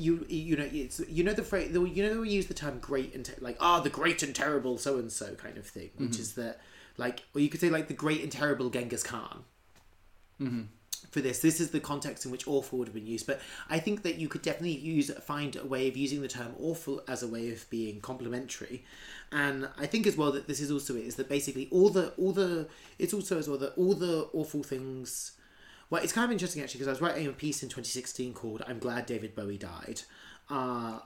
phrase, we use the term great and... the great and terrible so-and-so kind of thing, which is that... or you could say the great and terrible Genghis Khan. Mm-hmm. For this is the context in which awful would have been used, but I think that you could definitely find a way of using the term awful as a way of being complimentary. And I think as well that this is also it, is that basically all the awful things. Well, it's kind of interesting actually, because I was writing a piece in 2016 called "I'm Glad David Bowie Died." I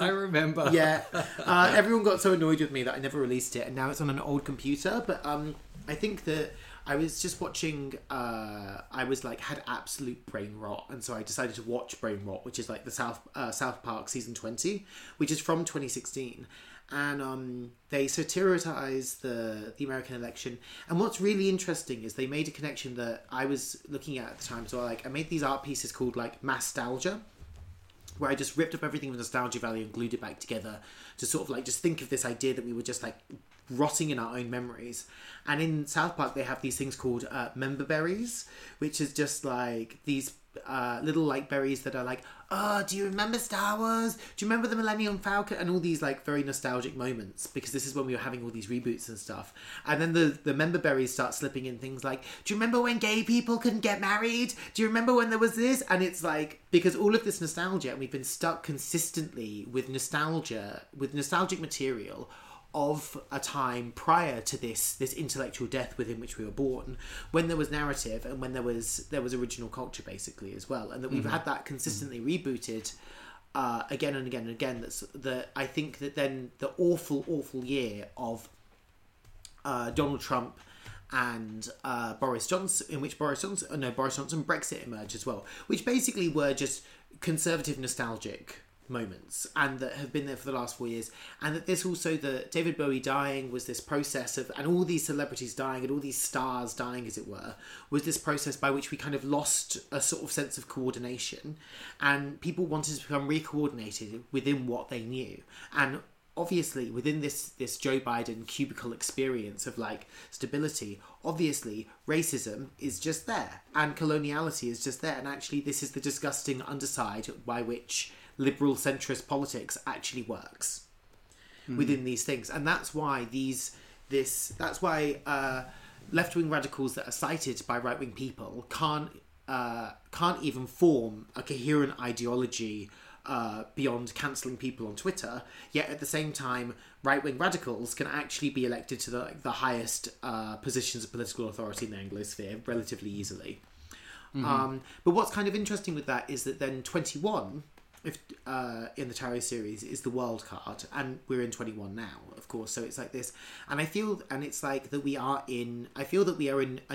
remember. Yeah, everyone got so annoyed with me that I never released it, and now it's on an old computer. But I think that. I was just watching, had absolute brain rot. And so I decided to watch Brain Rot, which is the South Park season 20, which is from 2016. And they satirised the American election. And what's really interesting is they made a connection that I was looking at the time. So I made these art pieces called Mastalgia, where I just ripped up everything with nostalgia value and glued it back together to sort of just think of this idea that we were just rotting in our own memories. And in South Park they have these things called member berries, which is just these little berries that are do you remember Star Wars? Do you remember the Millennium Falcon? And all these very nostalgic moments, because this is when we were having all these reboots and stuff. And then the member berries start slipping in things do you remember when gay people couldn't get married? Do you remember when there was this? And it's because all of this nostalgia, and we've been stuck consistently with nostalgia, with nostalgic material of a time prior to this intellectual death within which we were born, when there was narrative and when there was original culture basically as well, and that we've had that consistently rebooted again and again and again. I think that then the awful year of Donald Trump and Boris Johnson, in which Boris Johnson Brexit emerged as well, which basically were just conservative nostalgic moments, and that have been there for the last 4 years, and that this also, the David Bowie dying was this process of, and all these celebrities dying and all these stars dying, as it were, was this process by which we kind of lost a sort of sense of coordination, and people wanted to become re-coordinated within what they knew. And obviously within this Joe Biden cubicle experience of like stability, obviously racism is just there and coloniality is just there, and actually this is the disgusting underside by which liberal centrist politics actually works within these things. And that's why left-wing radicals that are cited by right-wing people can't even form a coherent ideology beyond cancelling people on Twitter, yet at the same time right-wing radicals can actually be elected to the highest positions of political authority in the Anglosphere relatively easily. But what's kind of interesting with that is that then 21, if in the Tarot series, is the world card, and we're in 21 now, of course, so it's like this, and I feel that we are in a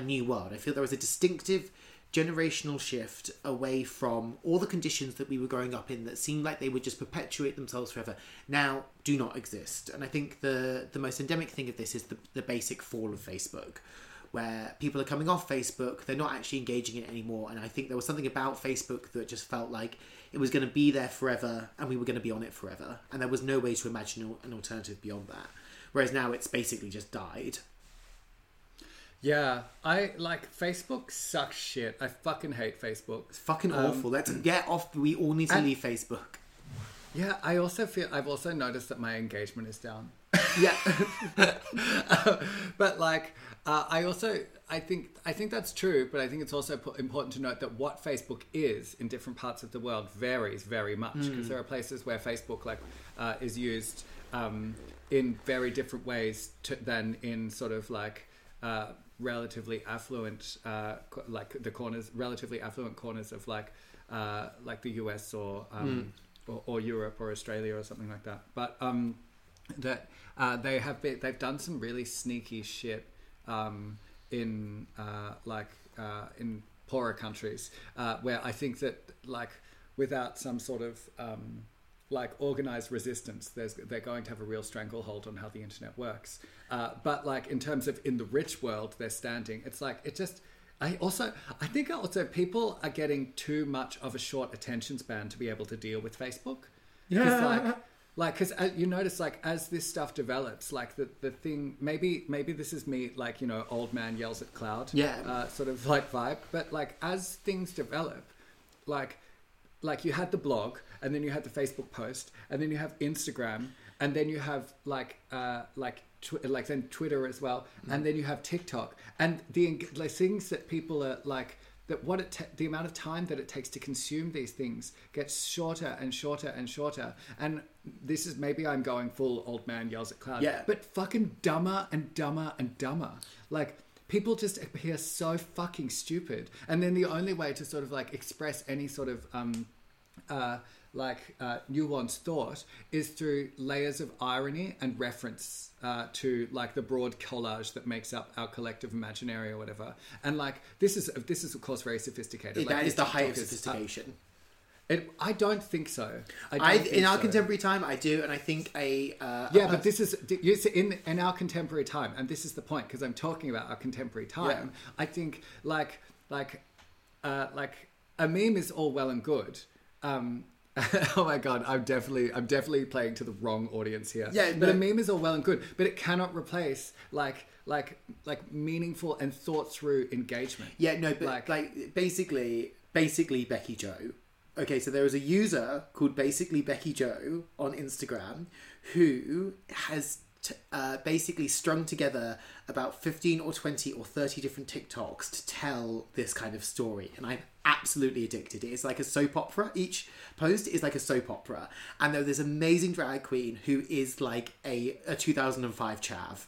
new world. I feel there is a distinctive generational shift away from all the conditions that we were growing up in that seemed like they would just perpetuate themselves forever, now do not exist. And I think the most endemic thing of this is the basic fall of Facebook, where people are coming off Facebook, they're not actually engaging in it anymore. And I think there was something about Facebook that just felt like it was going to be there forever and we were going to be on it forever, and there was no way to imagine an alternative beyond that, whereas now it's basically just died. Yeah, I like Facebook sucks shit. I fucking hate Facebook. It's fucking awful. Let's get off. We all need to leave Facebook. Yeah, I also feel I've also noticed that my engagement is down. Yeah, but like I think that's true. But I think it's also important to note that what Facebook is in different parts of the world varies very much, because there are places where Facebook is used in very different ways than in sort of like. Relatively affluent, relatively affluent corners of like the US or Europe or Australia or something like that. But they've done some really sneaky shit in poorer countries where I think that like without some sort of organized resistance, they're going to have a real stranglehold on how the internet works. But like in terms of in the rich world, they're standing. It's like it just. I think people are getting too much of a short attention span to be able to deal with Facebook. Yeah. Because you notice as this stuff develops, the thing maybe this is me old man yells at cloud. Yeah. Sort of vibe, but as things develop, like you had the blog. And then you have the Facebook post, and then you have Instagram, and then you have then Twitter as well, and then you have TikTok, and the things that people are the amount of time that it takes to consume these things gets shorter and shorter and shorter. And this is maybe I'm going full old man yells at cloud, yeah. But fucking dumber and dumber and dumber. People just appear so fucking stupid, and then the only way to sort of express any sort of nuanced thought is through layers of irony and reference to the broad collage that makes up our collective imaginary or whatever. And this is of course very sophisticated. That is the height of sophistication. I don't think so. Our contemporary time, I do, and I think but this is in our contemporary time, and this is the point because I'm talking about our contemporary time. Yeah. I think a meme is all well and good. Oh my god, I'm definitely playing to the wrong audience here. Yeah, but a meme is all well and good, but it cannot replace meaningful and thought through engagement. Yeah, no, but basically Becky Joe. Okay, so there is a user called Basically Becky Joe on Instagram who has basically strung together about 15 or 20 or 30 different TikToks to tell this kind of story, and I'm absolutely addicted. It's like a soap opera. Each post is like a soap opera, and there's this amazing drag queen who is like a 2005 chav.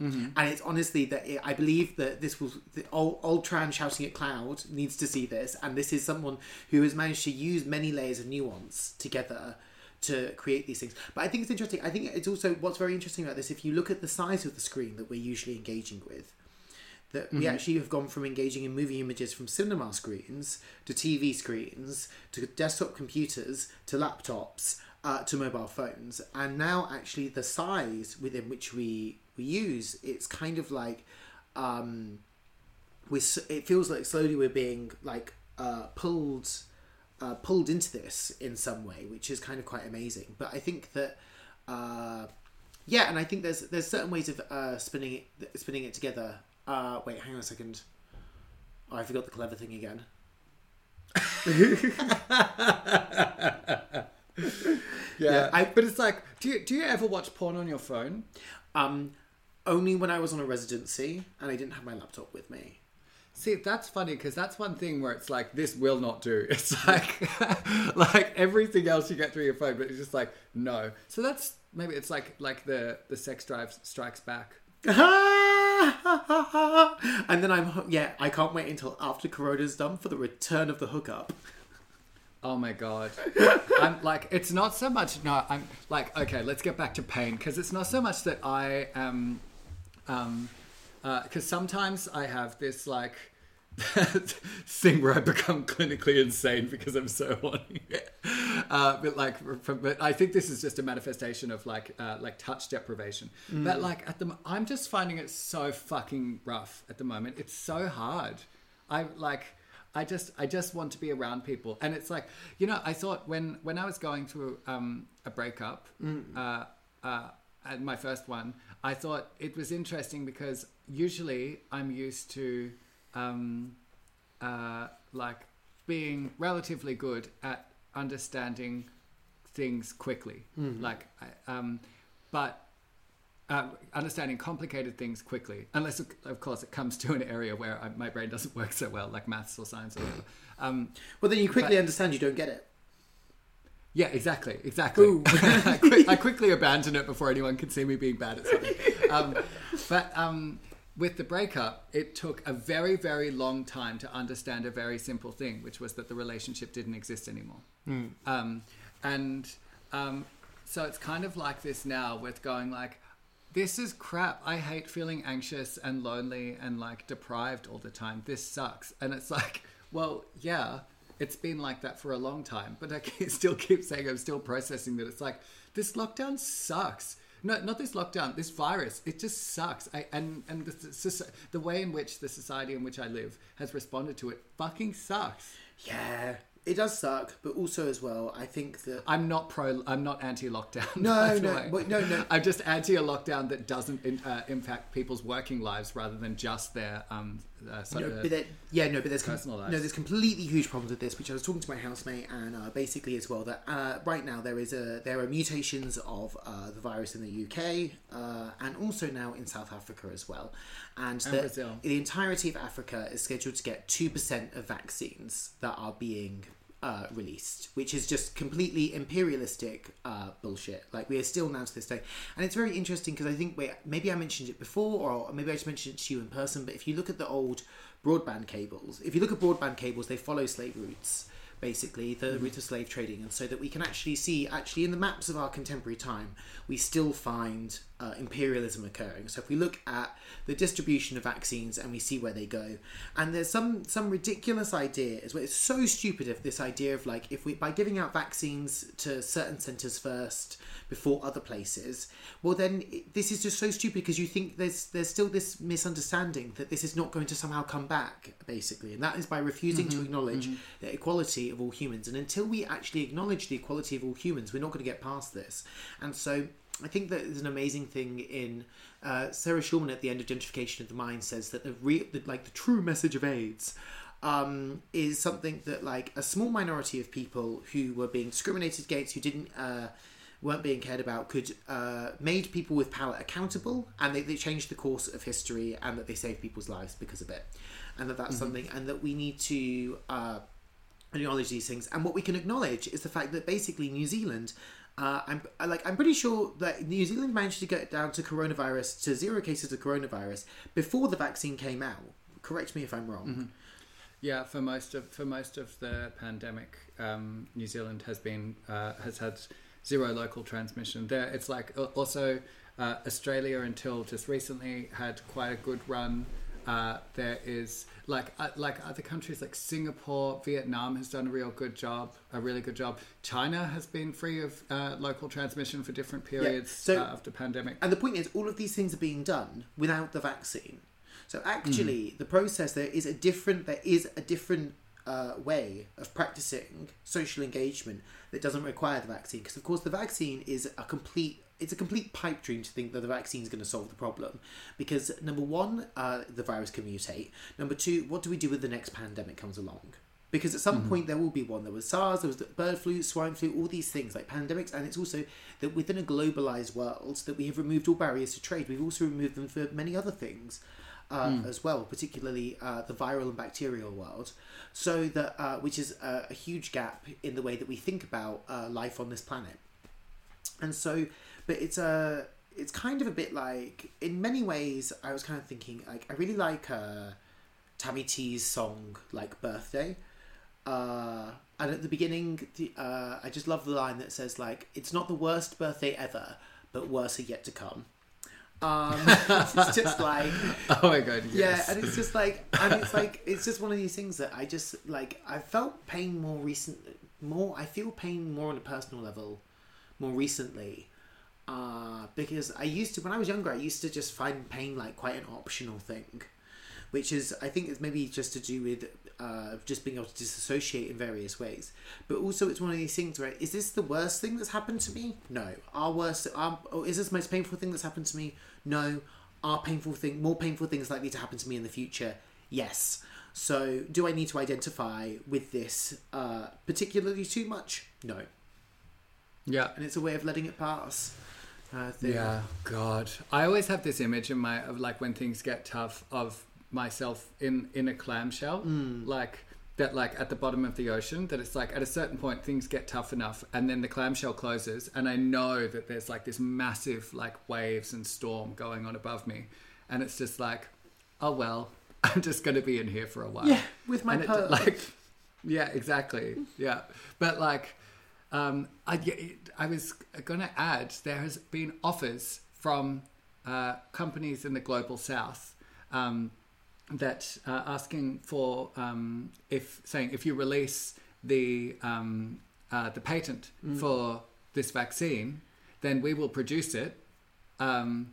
And it's honestly I believe that this was the old Tran shouting at cloud needs to see this, and this is someone who has managed to use many layers of nuance together to create these things. But I think it's interesting. I think it's also what's very interesting about this, if you look at the size of the screen that we're usually engaging with, that we actually have gone from engaging in movie images from cinema screens to TV screens to desktop computers to laptops to mobile phones. And now actually the size within which we use, it's kind of like it feels like slowly we're being like pulled into this in some way, which is kind of quite amazing. But I think that and I think there's certain ways of spinning it together. Wait, hang on a second. Oh, I forgot the clever thing again. But it's like, do you ever watch porn on your phone? Only when I was on a residency and I didn't have my laptop with me. See, that's funny because that's one thing where it's like, this will not do. It's like, like everything else you get through your phone, but it's just like, no. So that's, maybe it's like the sex drive strikes back. And then I can't wait until after Corona's done for the return of the hookup. Oh my God. I'm like, it's not so much, no, I'm like, okay, let's get back to pain. Cause it's not so much that I am, cause sometimes I have this like thing where I become clinically insane because I'm so horny. But I think this is just a manifestation of like touch deprivation. Mm. But like I'm just finding it so fucking rough at the moment. It's so hard. I just want to be around people. And it's like, you know, I thought when I was going through a breakup, and my first one, I thought it was interesting because usually I'm used to like being relatively good at understanding things quickly, understanding complicated things quickly, unless, of course, it comes to an area where my brain doesn't work so well, like maths or science or whatever. Well, then you quickly understand you don't get it. Yeah, exactly. I quickly abandon it before anyone can see me being bad at something. With the breakup, it took a very, very long time to understand a very simple thing, which was that the relationship didn't exist anymore. Mm. So it's kind of like this now with going like, this is crap. I hate feeling anxious and lonely and like deprived all the time. This sucks. And it's like, well, yeah, it's been like that for a long time, but I still keep saying, I'm still processing that. It's like, this lockdown sucks. No, not this lockdown, this virus. It just sucks. The way in which the society in which I live has responded to it fucking sucks. Yeah. It does suck, but also as well, I think that I'm not anti-lockdown. No. I'm just anti a lockdown that doesn't impact people's working lives rather than just their But there's personal lives. No, there's completely huge problems with this, which I was talking to my housemate, and basically as well that right now there are mutations of the virus in the UK and also now in South Africa as well, and Brazil. The entirety of Africa is scheduled to get 2% of vaccines that are being released, which is just completely imperialistic bullshit. Like, we are still now to this day, and it's very interesting because I think maybe I mentioned it before, or maybe I just mentioned it to you in person. But if you look at broadband cables, they follow slave routes, basically the route of slave trading, and so that we can actually see, actually in the maps of our contemporary time, we still find imperialism occurring. So if we look at the distribution of vaccines and we see where they go, and there's some ridiculous idea as well. It's so stupid of this idea of like, if we by giving out vaccines to certain centres first before other places, well then this is just so stupid because you think there's still this misunderstanding that this is not going to somehow come back, basically, and that is by refusing to acknowledge the equality of all humans. And until we actually acknowledge the equality of all humans, we're not going to get past this. And so I think that there's an amazing thing in Sarah Shulman at the end of Gentrification of the Mind says that the true message of AIDS is something that like a small minority of people who were being discriminated against, who weren't being cared about, could made people with power accountable, and they changed the course of history, and that they saved people's lives because of it, and that's something, and that we need to acknowledge these things. And what we can acknowledge is the fact that basically New Zealand. I'm pretty sure that New Zealand managed to get down to coronavirus, to zero cases of coronavirus, before the vaccine came out. Correct me if I'm wrong. Mm-hmm. Yeah, for most of the pandemic, New Zealand has had zero local transmission. There, it's like also Australia until just recently had quite a good run There is like other countries like Singapore, Vietnam has done a really good job. China has been free of local transmission for different periods of the pandemic. And the point is, all of these things are being done without the vaccine. So actually, the process there is a different way of practicing social engagement that doesn't require the vaccine. Because of course, the vaccine is a complete pipe dream to think that the vaccine is going to solve the problem. Because number one, the virus can mutate. Number two, what do we do when the next pandemic comes along? Because at some point there will be one. There was SARS, there was the bird flu, swine flu, all these things like pandemics. And it's also that within a globalised world that we have removed all barriers to trade. We've also removed them for many other things as well, particularly the viral and bacterial world. So that, which is a huge gap in the way that we think about life on this planet. And so, but it's kind of a bit like, in many ways, I was kind of thinking, like, I really like Tammy T's song, like, Birthday. And at the beginning, I just love the line that says, like, it's not the worst birthday ever, but worse are yet to come. It's just like... Oh my God, yes. Yeah, and it's just like, it's just one of these things that I just, like, I felt pain more recently, I feel pain more on a personal level more recently. Because when I was younger, I used to just find pain like quite an optional thing, which is, I think it's maybe just to do with just being able to disassociate in various ways. But also it's one of these things where, is this the worst thing that's happened to me? No. Is this the most painful thing that's happened to me? No. More painful things likely to happen to me in the future? Yes. So do I need to identify with this particularly too much? No. Yeah. And it's a way of letting it pass. Yeah, God. I always have this image in my of like when things get tough of myself in a clamshell, like that, like at the bottom of the ocean. That it's like at a certain point things get tough enough, and then the clamshell closes, and I know that there's like this massive like waves and storm going on above me, and it's just like, oh well, I'm just going to be in here for a while. Yeah, with my pearls. Yeah, exactly. Yeah, but like. I was going to add, there has been offers from companies in the global south that are asking for if you release the patent for this vaccine, then we will produce it, and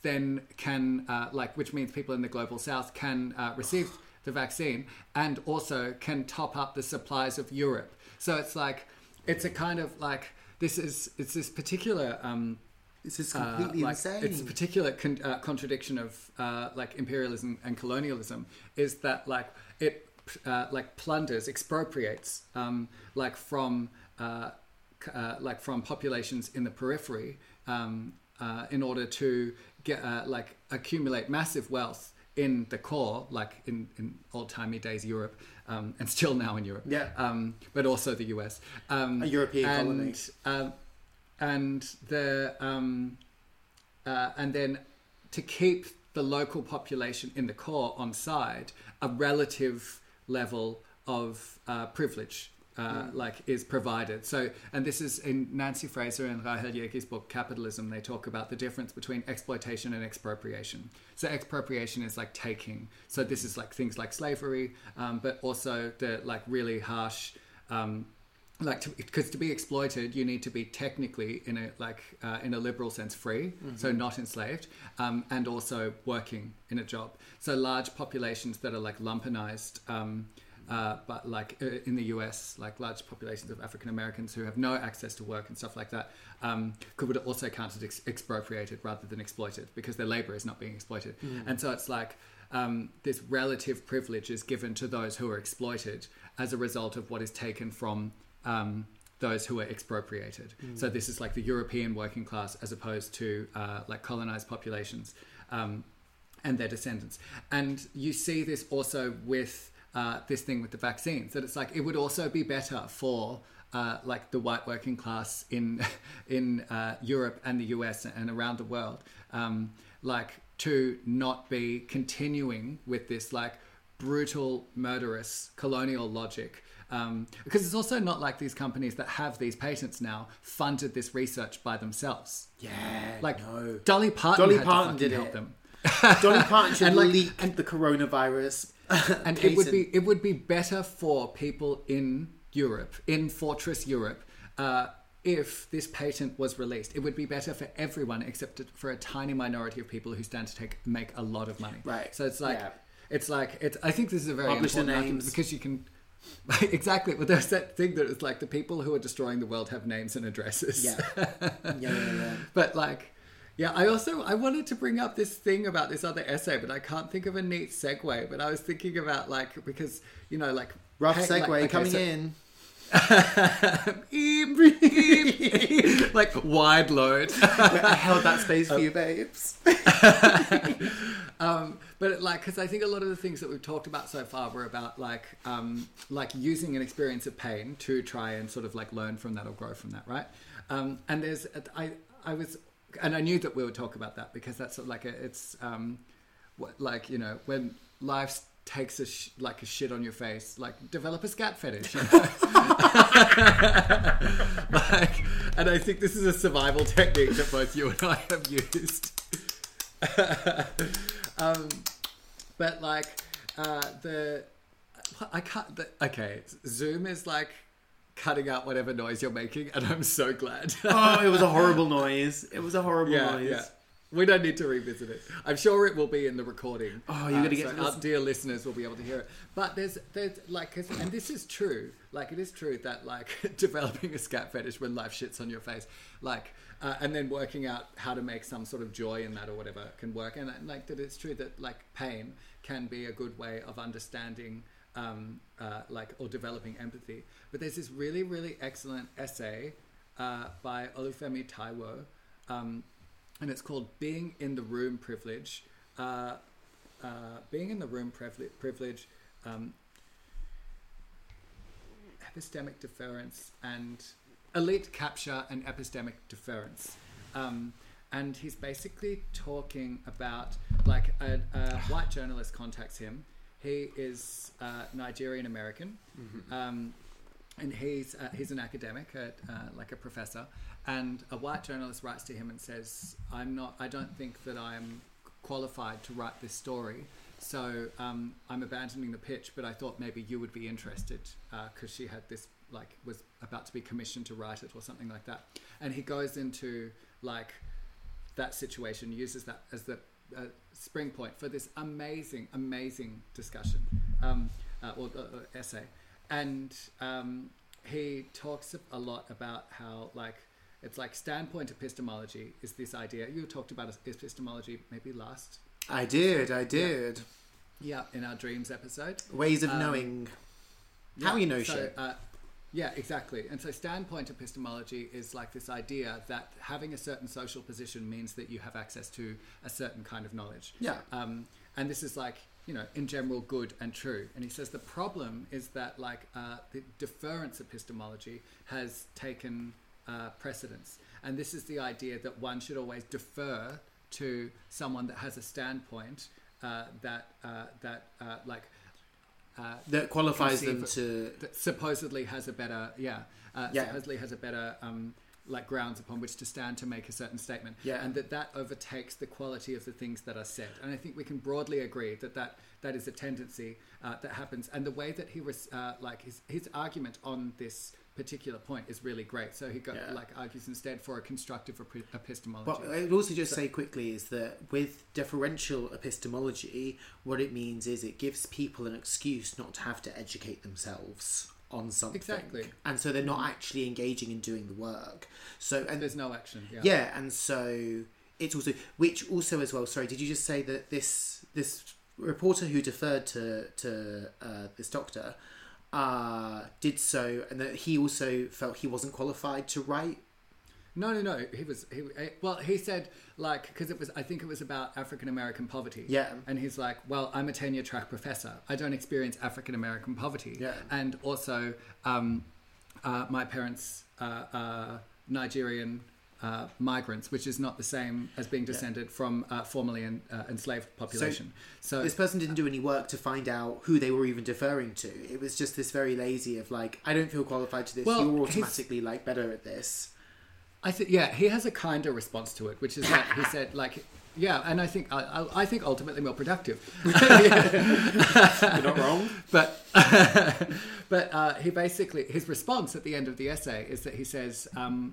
then can which means people in the global south can receive the vaccine and also can top up the supplies of Europe. So it's like. It's a kind of like this is completely insane. It's a particular contradiction of imperialism and colonialism is that like it plunders, expropriates from populations in the periphery in order to get accumulate massive wealth in the core, like in old-timey days Europe, and still now in Europe, but also the US. A European colony. And then to keep the local population in the core on side, a relative level of privilege is provided. So, and this is in Nancy Fraser and Rahel Yeki's book Capitalism. They talk about the difference between exploitation and expropriation. So expropriation is like taking. So this is like things like slavery, but also the like really harsh, because to be exploited, you need to be technically in a liberal sense free, so not enslaved, and also working in a job. So large populations that are like lumpenized. But like in the US, like large populations of African Americans who have no access to work and stuff like that would also count as expropriated rather than exploited because their labor is not being exploited. And so it's like this relative privilege is given to those who are exploited as a result of what is taken from those who are expropriated. So this is like the European working class as opposed to colonized populations and their descendants. And you see this also with... this thing with the vaccines, that it's like it would also be better for the white working class in Europe and the US and around the world to not be continuing with this like brutal, murderous colonial logic, because it's also not like these companies that have these patents now funded this research by themselves. Dolly Parton did help them. Dolly Parton should leak the coronavirus. And it would be better for people in Europe, in Fortress Europe, if this patent was released. It would be better for everyone except for a tiny minority of people who stand to make a lot of money. Right. So it's like, I think this is a very important argument because you can. Exactly. Well, there's that thing that it's like the people who are destroying the world have names and addresses. Yeah. But like, yeah, I wanted to bring up this thing about this other essay, but I can't think of a neat segue. But I was thinking about because rough segue coming in. Wide load. I held that space for you, babes. Because I think a lot of the things that we've talked about so far were about using an experience of pain to try and sort of learn from that or grow from that, right? And there's I knew that we would talk about that because that's sort of when life's takes a shit on your face, develop a scat fetish, and I think this is a survival technique that both you and I have used. Zoom is cutting out whatever noise you're making, and I'm so glad. Oh, it was a horrible noise. Noise. Yeah. We don't need to revisit it. I'm sure it will be in the recording. Oh, you're going to get to our dear listeners will be able to hear it. But and this is true. It is true that developing a scat fetish when life shits on your face, and then working out how to make some sort of joy in that or whatever can work. And that it's true that pain can be a good way of understanding, or developing empathy. But there's this really, really excellent essay by Olufemi Taiwo. And it's called "Being in the Room Privilege." Being in the Room Privilege, Epistemic Deference and Elite Capture and Epistemic Deference. And he's basically talking about a white journalist contacts him. He is Nigerian American, and he's an academic, a professor. And a white journalist writes to him and says, I don't think that I'm qualified to write this story. So I'm abandoning the pitch, but I thought maybe you would be interested because she had this, was about to be commissioned to write it or something like that. And he goes into that situation, uses that as the spring point for this amazing, amazing discussion or essay. And he talks a lot about how it's standpoint epistemology is this idea. You talked about epistemology maybe last. I did. Yeah, in our dreams episode. Ways of knowing. How you know shit. Yeah, exactly. And so standpoint epistemology is this idea that having a certain social position means that you have access to a certain kind of knowledge. Yeah. And this is in general, good and true. And he says the problem is that the deference epistemology has taken... precedence. And this is the idea that one should always defer to someone that has a standpoint that qualifies them to that supposedly has a better grounds upon which to stand to make a certain statement, and that overtakes the quality of the things that are said. And I think we can broadly agree that is a tendency that happens. And the way that he was his argument on this particular point is really great. So he argues instead for a constructive epistemology. But I'd also just say quickly is that with deferential epistemology, what it means is it gives people an excuse not to have to educate themselves on something. Exactly. And so they're not actually engaging in doing the work. So there's no action. Yeah. Yeah, and so it's also did you just say that this reporter who deferred to this doctor did so, and that he also felt he wasn't qualified to write? No. He said because I think it was about African American poverty. Yeah. And he's like, well, I'm a tenure track professor. I don't experience African American poverty. Yeah. And also, my parents are Nigerian migrants, which is not the same as being descended from formerly enslaved population. So this person didn't do any work to find out who they were even deferring to. It was just this very lazy of I don't feel qualified to this. Well, you're automatically better at this. He has a kinder response to it, which is that he said Yeah, and I think I think ultimately more productive. You're not wrong. But he basically, his response at the end of the essay is that he says,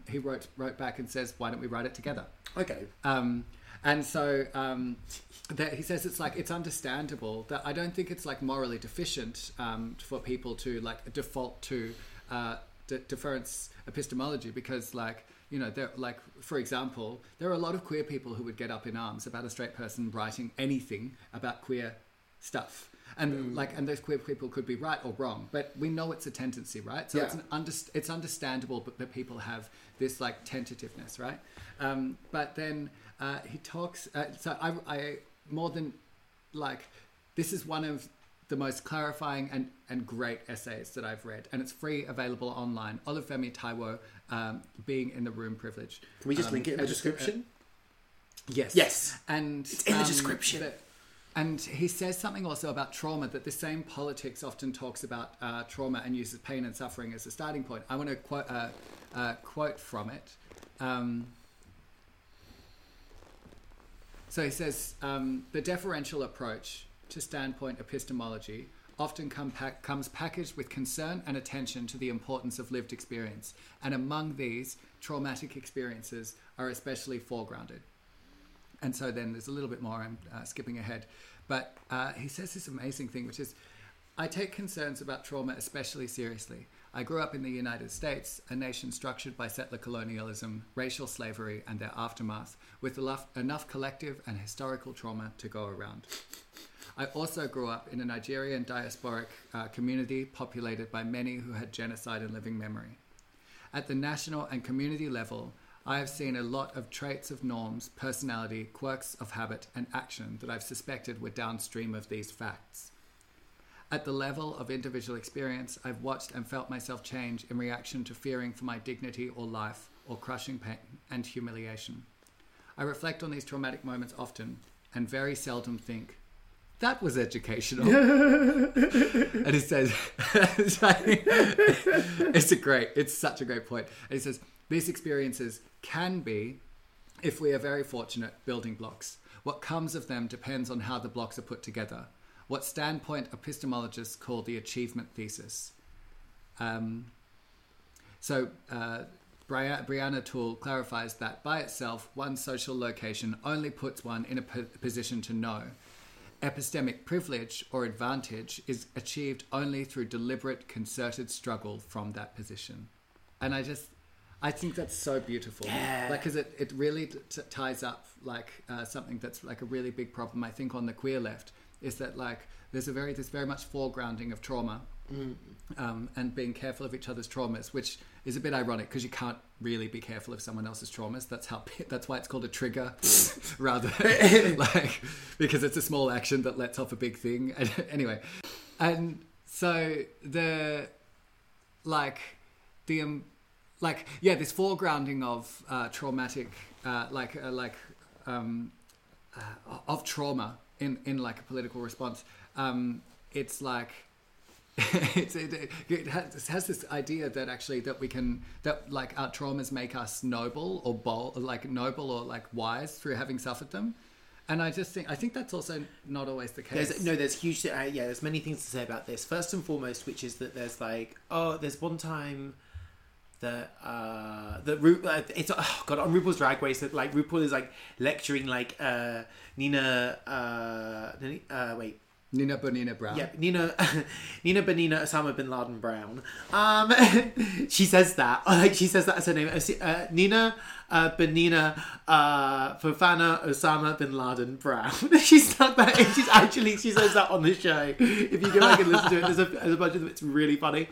he wrote back and says, why don't we write it together? Okay. And so that he says it's like, it's understandable that I don't think it's like morally deficient for people to like default to deference epistemology, because like, you know, like, for example, there are a lot of queer people who would get up in arms about a straight person writing anything about queer stuff. And like, and those queer people could be right or wrong, but we know it's a tendency, right? So it's understandable, but that people have this like tentativeness, right? But then he talks. So I more than like, this is one of the most clarifying and great essays that I've read, and it's free, available online. Olufemi Taiwo, Being in the Room Privilege. Can we just link it in the description? Yes. Yes. And it's in the description. And he says something also about trauma, that the same politics often talks about trauma and uses pain and suffering as a starting point. I want to quote quote from it. So he says, the deferential approach to standpoint epistemology often comes packaged with concern and attention to the importance of lived experience, and among these, traumatic experiences are especially foregrounded. And so then there's a little bit more, I'm skipping ahead, but he says this amazing thing, which is, I take concerns about trauma especially seriously. I grew up in the United States, a nation structured by settler colonialism, racial slavery and their aftermath, with enough collective and historical trauma to go around. I also grew up in a Nigerian diasporic community populated by many who had genocide in living memory. At the national and community level, I have seen a lot of traits of norms, personality, quirks of habit and action that I've suspected were downstream of these facts. At the level of individual experience, I've watched and felt myself change in reaction to fearing for my dignity or life, or crushing pain and humiliation. I reflect on these traumatic moments often and very seldom think, that was educational. And he says, it's such a great point. And he says, these experiences can be, if we are very fortunate, building blocks. What comes of them depends on how the blocks are put together. What standpoint epistemologists call the achievement thesis. So Brianna Toole clarifies that by itself, one's social location only puts one in a position to know. Epistemic privilege or advantage is achieved only through deliberate, concerted struggle from that position. And I think that's so beautiful, like, because it really ties up like something that's like a really big problem, I think, on the queer left, is that like there's very much foregrounding of trauma, and being careful of each other's traumas, which is a bit ironic because you can't really be careful of someone else's traumas. That's why it's called a trigger, rather than, like, because it's a small action that lets off a big thing. And, anyway, and so this foregrounding of traumatic, of trauma in like a political response. It's like it has this idea that actually that our traumas make us noble or wise through having suffered them. And I think that's also not always the case. There's many things to say about this. First and foremost, which is that there's like, there's one time on RuPaul's Drag Race, that like RuPaul is like lecturing like Nina Bonina Brown. Yeah, Nina Bonina Osama bin Laden Brown. She says that. She says that as her name. Nina Bonina Fofana Osama bin Laden Brown. She stuck that in. She says that on the show. If you go back and listen to it, there's a bunch of them. It's really funny.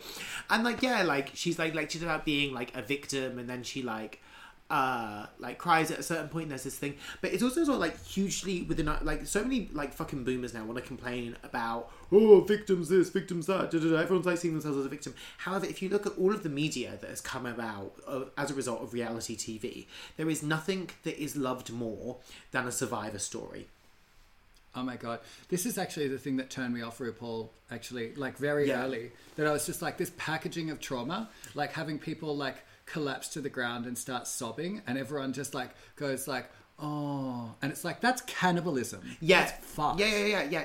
And like, yeah, like she's like she's about being like a victim, and then she like cries at a certain point, and there's this thing, but it's also sort of like hugely within like so many like fucking boomers now want to complain about victims this, victims that, da, da, da. Everyone's like seeing themselves as a victim. However, if you look at all of the media that has come about as a result of reality TV, there is nothing that is loved more than a survivor story. Oh my God. This is actually the thing that turned me off RuPaul, actually, like very early, that I was just like, this packaging of trauma, like having people like collapse to the ground and start sobbing, and everyone just like goes like, Oh, and it's like, that's cannibalism. Yeah. That's fucked. Yeah.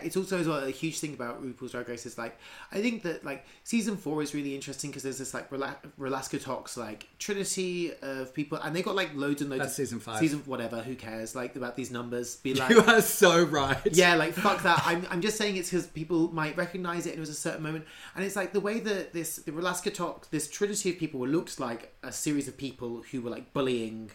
It's also as well, a huge thing about RuPaul's Drag Race is like, I think that like season 4 is really interesting because there's this like Relaska Talks like trinity of people, and they got like loads and loads. That's of season 5. Season whatever, who cares? Like about these numbers. Be like, you are so right. Yeah, like fuck that. I'm just saying it's because people might recognize it and it was a certain moment, and it's like the way that the Relaska Talks, this trinity of people looked like a series of people who were like bullying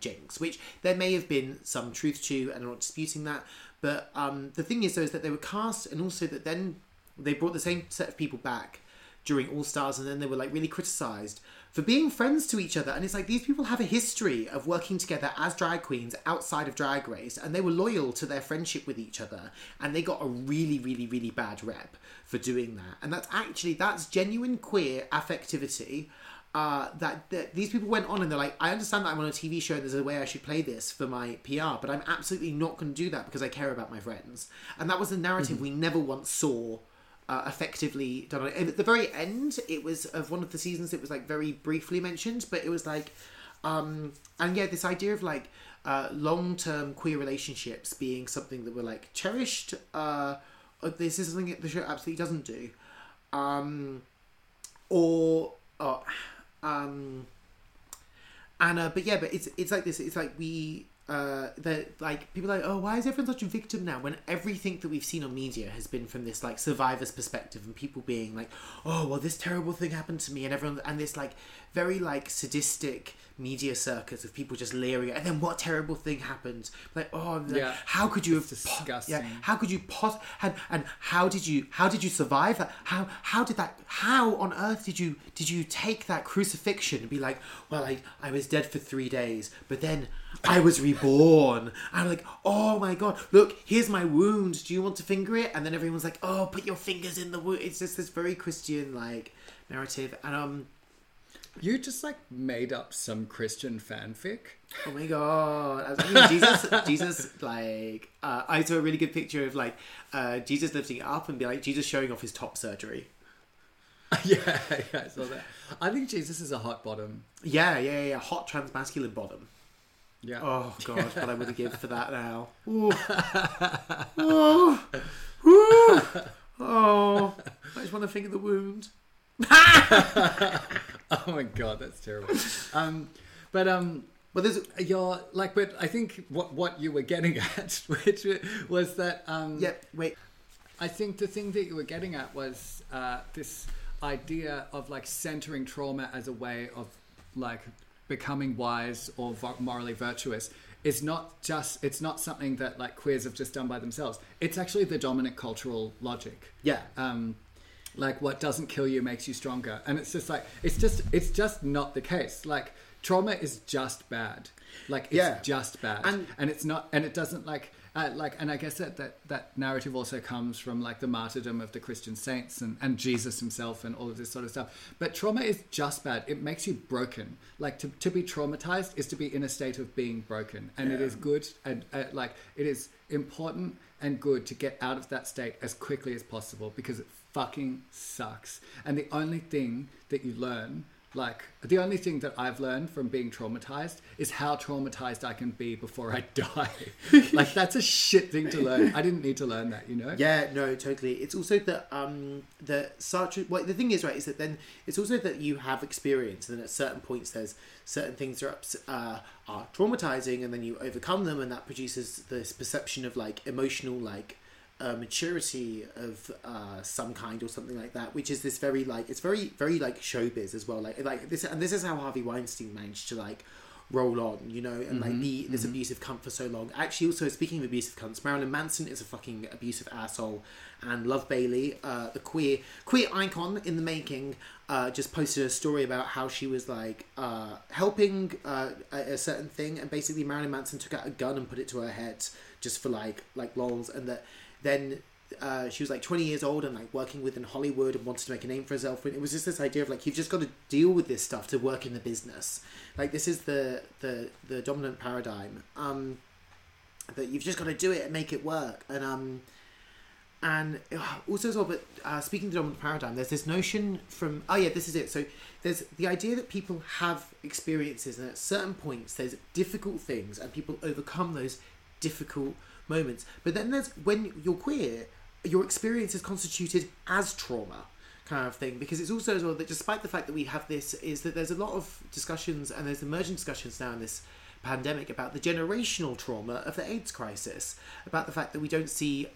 Jinx, which there may have been some truth to, and I'm not disputing that, but the thing is though is that they were cast, and also that then they brought the same set of people back during All Stars, and then they were like really criticised for being friends to each other, and it's like these people have a history of working together as drag queens outside of Drag Race, and they were loyal to their friendship with each other, and they got a really really really bad rep for doing that, and that's genuine queer affectivity. That these people went on and they're like, I understand that I'm on a TV show and there's a way I should play this for my PR, but I'm absolutely not going to do that because I care about my friends. And that was the narrative we never once saw effectively done. And at the very end, it was of one of the seasons, it was like very briefly mentioned, but it was like, and yeah, this idea of like long-term queer relationships being something that were like cherished. This is something that the show absolutely doesn't do. Anna, but it's like this. It's like that like people are like, oh, why is everyone such a victim now? When everything that we've seen on media has been from this like survivor's perspective, and people being like, oh, well, this terrible thing happened to me, and everyone, and this like very like sadistic media circus of people just leering, and then what terrible thing happened? Like, oh, like, yeah, how could you have? Disgusting. How could you and how did you survive that? How on earth did you take that crucifixion and be like, well, I was dead for 3 days, but then I was reborn. I'm like, oh my god, look, here's my wound. Do you want to finger it? And then everyone's like, oh, put your fingers in the wound. It's just this very Christian like narrative, and you just like made up some Christian fanfic. Oh my god! I was like, Jesus, like I saw a really good picture of like Jesus lifting it up and be like Jesus showing off his top surgery. Yeah, I saw that. I think Jesus is a hot bottom. Yeah, hot transmasculine bottom. Yeah. Oh god, what I would have given for that now. Ooh. Oh, ooh. Oh! I just want to finger the wound. Oh my god, that's terrible. But there's your like, but I think what you were getting at, which was that I think the thing that you were getting at was this idea of like centering trauma as a way of like becoming wise or morally virtuous. It's not something that like queers have just done by themselves. It's actually the dominant cultural logic. Yeah. Like what doesn't kill you makes you stronger, and it's just like it's just not the case. Like trauma is just bad, like it's just bad, and it's not, and it doesn't like. And I guess that narrative also comes from like the martyrdom of the Christian saints and Jesus himself and all of this sort of stuff. But trauma is just bad. It makes you broken. Like to be traumatized is to be in a state of being broken, and it is good and like it is important and good to get out of that state as quickly as possible because it fucking sucks. And the only thing that you learn, like the only thing that I've learned from being traumatized is how traumatized I can be before I die. Like that's a shit thing to learn. I didn't need to learn that, you know? Yeah, no, totally. It's also that that Sartre, well, the thing is, right, is that then it's also that you have experience, and then at certain points there's certain things are traumatizing, and then you overcome them, and that produces this perception of like emotional like maturity of some kind or something like that, which is this very like, it's very very like showbiz as well, like this, and this is how Harvey Weinstein managed to like roll on, you know, and like be this abusive cunt for so long. Actually, also speaking of abusive cunts, Marilyn Manson is a fucking abusive asshole, and Love Bailey, the queer icon in the making, just posted a story about how she was like helping a certain thing, and basically Marilyn Manson took out a gun and put it to her head just for like lols, and that then she was like 20 years old and like working within Hollywood and wanted to make a name for herself. It was just this idea of like, you've just got to deal with this stuff to work in the business. Like this is the dominant paradigm, that you've just got to do it and make it work. And And also as well, but speaking to the dominant paradigm, there's this notion from, oh yeah, this is it. So there's the idea that people have experiences, and at certain points there's difficult things and people overcome those difficult moments. But then there's, when you're queer, your experience is constituted as trauma kind of thing, because it's also as well that despite the fact that we have this, is that there's a lot of discussions, and there's emerging discussions now in this pandemic about the generational trauma of the AIDS crisis, about the fact that we don't see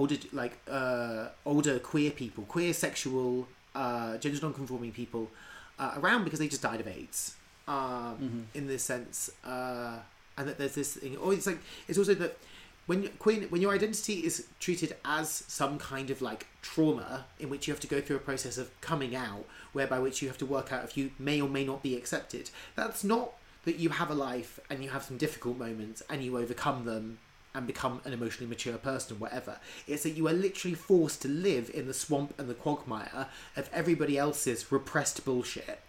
older queer people, queer sexual, gender non-conforming people around, because they just died of AIDS in this sense, and that there's this thing. Or it's like, it's also that when your identity is treated as some kind of like trauma in which you have to go through a process of coming out, whereby which you have to work out if you may or may not be accepted. That's not that you have a life and you have some difficult moments and you overcome them and become an emotionally mature person, whatever. It's that you are literally forced to live in the swamp and the quagmire of everybody else's repressed bullshit,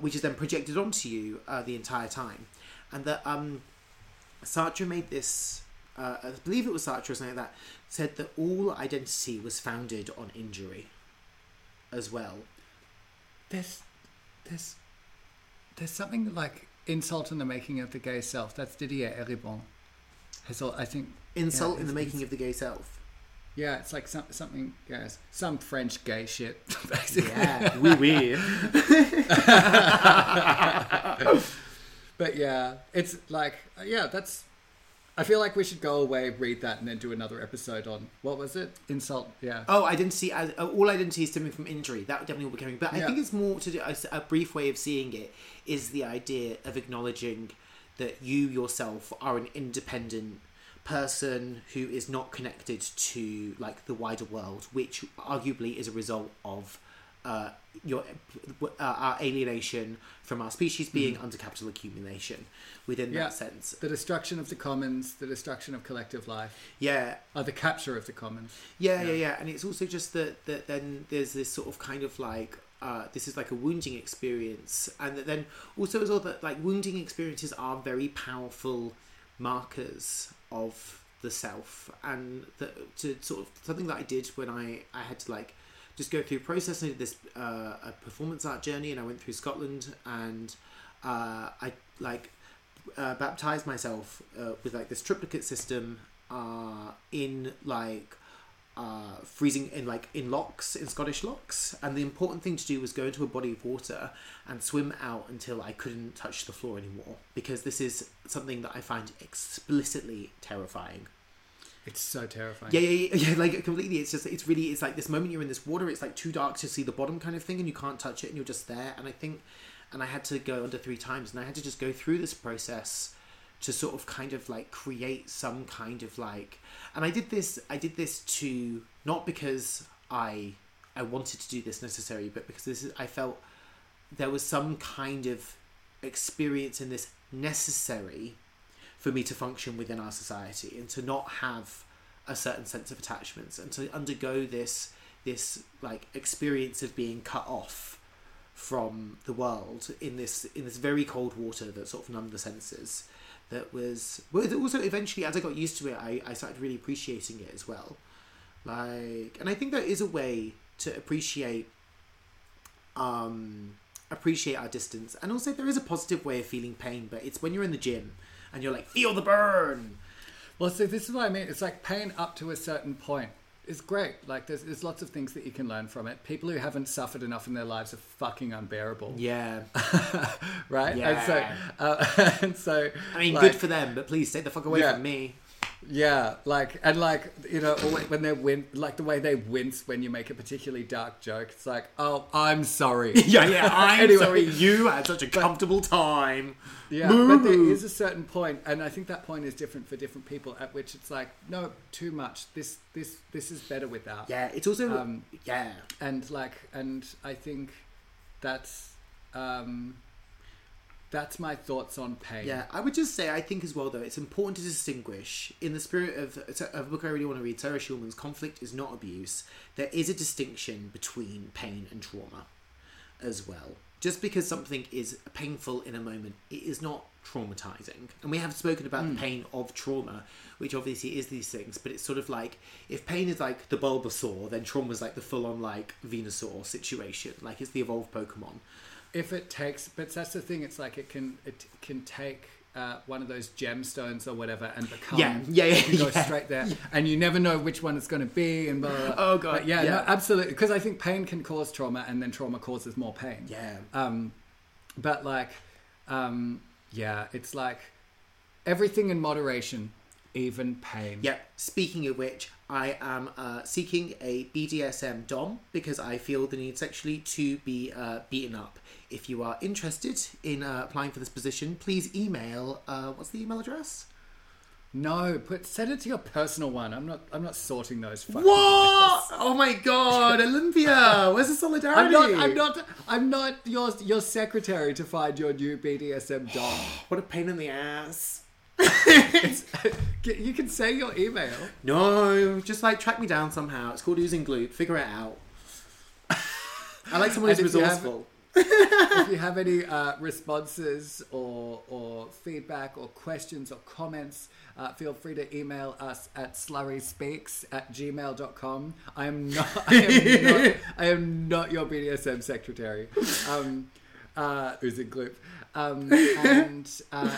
which is then projected onto you the entire time. And that Sartre made this... I believe it was Sartre or something like that, said that all identity was founded on injury as well. There's something like insult in the making of the gay self. That's Didier Eribon. I think insult in the making of the gay self. Yeah, it's like something, yes, some French gay shit, basically. Yeah, oui. But yeah, it's like, yeah, that's... I feel like we should go away, read that, and then do another episode on, what was it? Insult, yeah. Oh, identity, all identity is stemming from injury. That definitely will be coming. But I think it's more to do, a brief way of seeing it is the idea of acknowledging that you yourself are an independent person who is not connected to like the wider world, which arguably is a result of our alienation from our species being under capital accumulation within that sense. The destruction of the commons, the destruction of collective life. Yeah. Or the capture of the commons. Yeah. And it's also just that then there's this sort of kind of like, this is like a wounding experience. And that then also as well that like wounding experiences are very powerful markers of the self. And to sort of something that I did when I had to like, just go through process, and I did this a performance art journey, and I went through Scotland, and I like baptized myself with like this triplicate system in like freezing in locks, in Scottish locks, and the important thing to do was go into a body of water and swim out until I couldn't touch the floor anymore, because this is something that I find explicitly terrifying. It's so terrifying. Yeah, like completely. It's just, it's really, it's like this moment you're in this water, it's like too dark to see the bottom kind of thing, and you can't touch it, and you're just there. And I think, and I had to go under 3 times, and I had to just go through this process to sort of kind of like create some kind of like, and I did this to, not because I wanted to do this necessarily, but because I felt there was some kind of experience in this necessary for me to function within our society, and to not have a certain sense of attachments, and to undergo this like experience of being cut off from the world in this very cold water that sort of numbed the senses. That was, but also eventually, as I got used to it, I started really appreciating it as well. Like, and I think there is a way to appreciate our distance, and also there is a positive way of feeling pain, but it's when you're in the gym. And you're like, feel the burn. Well, so this is what I mean. It's like pain up to a certain point is great. Like there's lots of things that you can learn from it. People who haven't suffered enough in their lives are fucking unbearable. Yeah. Right? Yeah. And so I mean, like, good for them, but please stay the fuck away from me. Yeah, like, you know, when they win, like the way they wince when you make a particularly dark joke, it's like, oh, I'm sorry. Yeah, I'm anyway, sorry you had such a comfortable time. Yeah, but there is a certain point, and I think that point is different for different people, at which it's like, no, too much. This is better without. Yeah, it's also, And I think that's my thoughts on pain. Yeah, I would just say, I think as well, though, it's important to distinguish, in the spirit of a book I really want to read, Sarah Shulman's Conflict is Not Abuse, there is a distinction between pain and trauma as well. Just because something is painful in a moment, it is not traumatizing. And we have spoken about the pain of trauma, which obviously is these things, but it's sort of like, if pain is like the Bulbasaur, then trauma is like the full-on like Venusaur situation. Like, it's the evolved Pokemon. If it takes, but that's the thing, it's like it can take one of those gemstones or whatever and become you go straight there, and you never know which one it's going to be, and blah, blah, blah. Oh god, but no, absolutely, because I think pain can cause trauma, and then trauma causes more pain. But like, it's like everything in moderation, even pain. Speaking of which, I am seeking a BDSM dom because I feel the need sexually to be beaten up. If you are interested in applying for this position, please email. What's the email address? No, but send it to your personal one. I'm not sorting those. What? Oh my god, Olympia! Where's the solidarity? I'm not your secretary to find your new BDSM dom. What a pain in the ass. You can say your email. No, just like track me down somehow. It's called oozing glute. Figure it out. I like someone who's resourceful. If you have any responses or feedback or questions or comments, feel free to email us at slurryspeaks@gmail.com. I am not your BDSM secretary. Oozing glute. And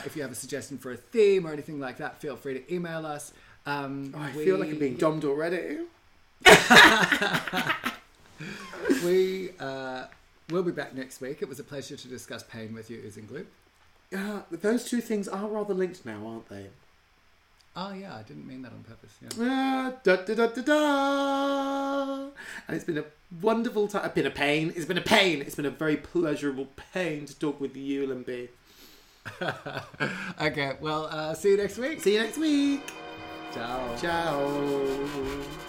if you have a suggestion for a theme or anything like that, feel free to email us. I feel like I'm being dommed already. We'll be back next week. It was a pleasure to discuss pain with you, oozing glue. Those two things are rather linked now, aren't they? Oh yeah, I didn't mean that on purpose. And it's been a wonderful time. It's been a pain. It's been a very pleasurable pain to talk with you, Limby. Okay, well, see you next week. Ciao.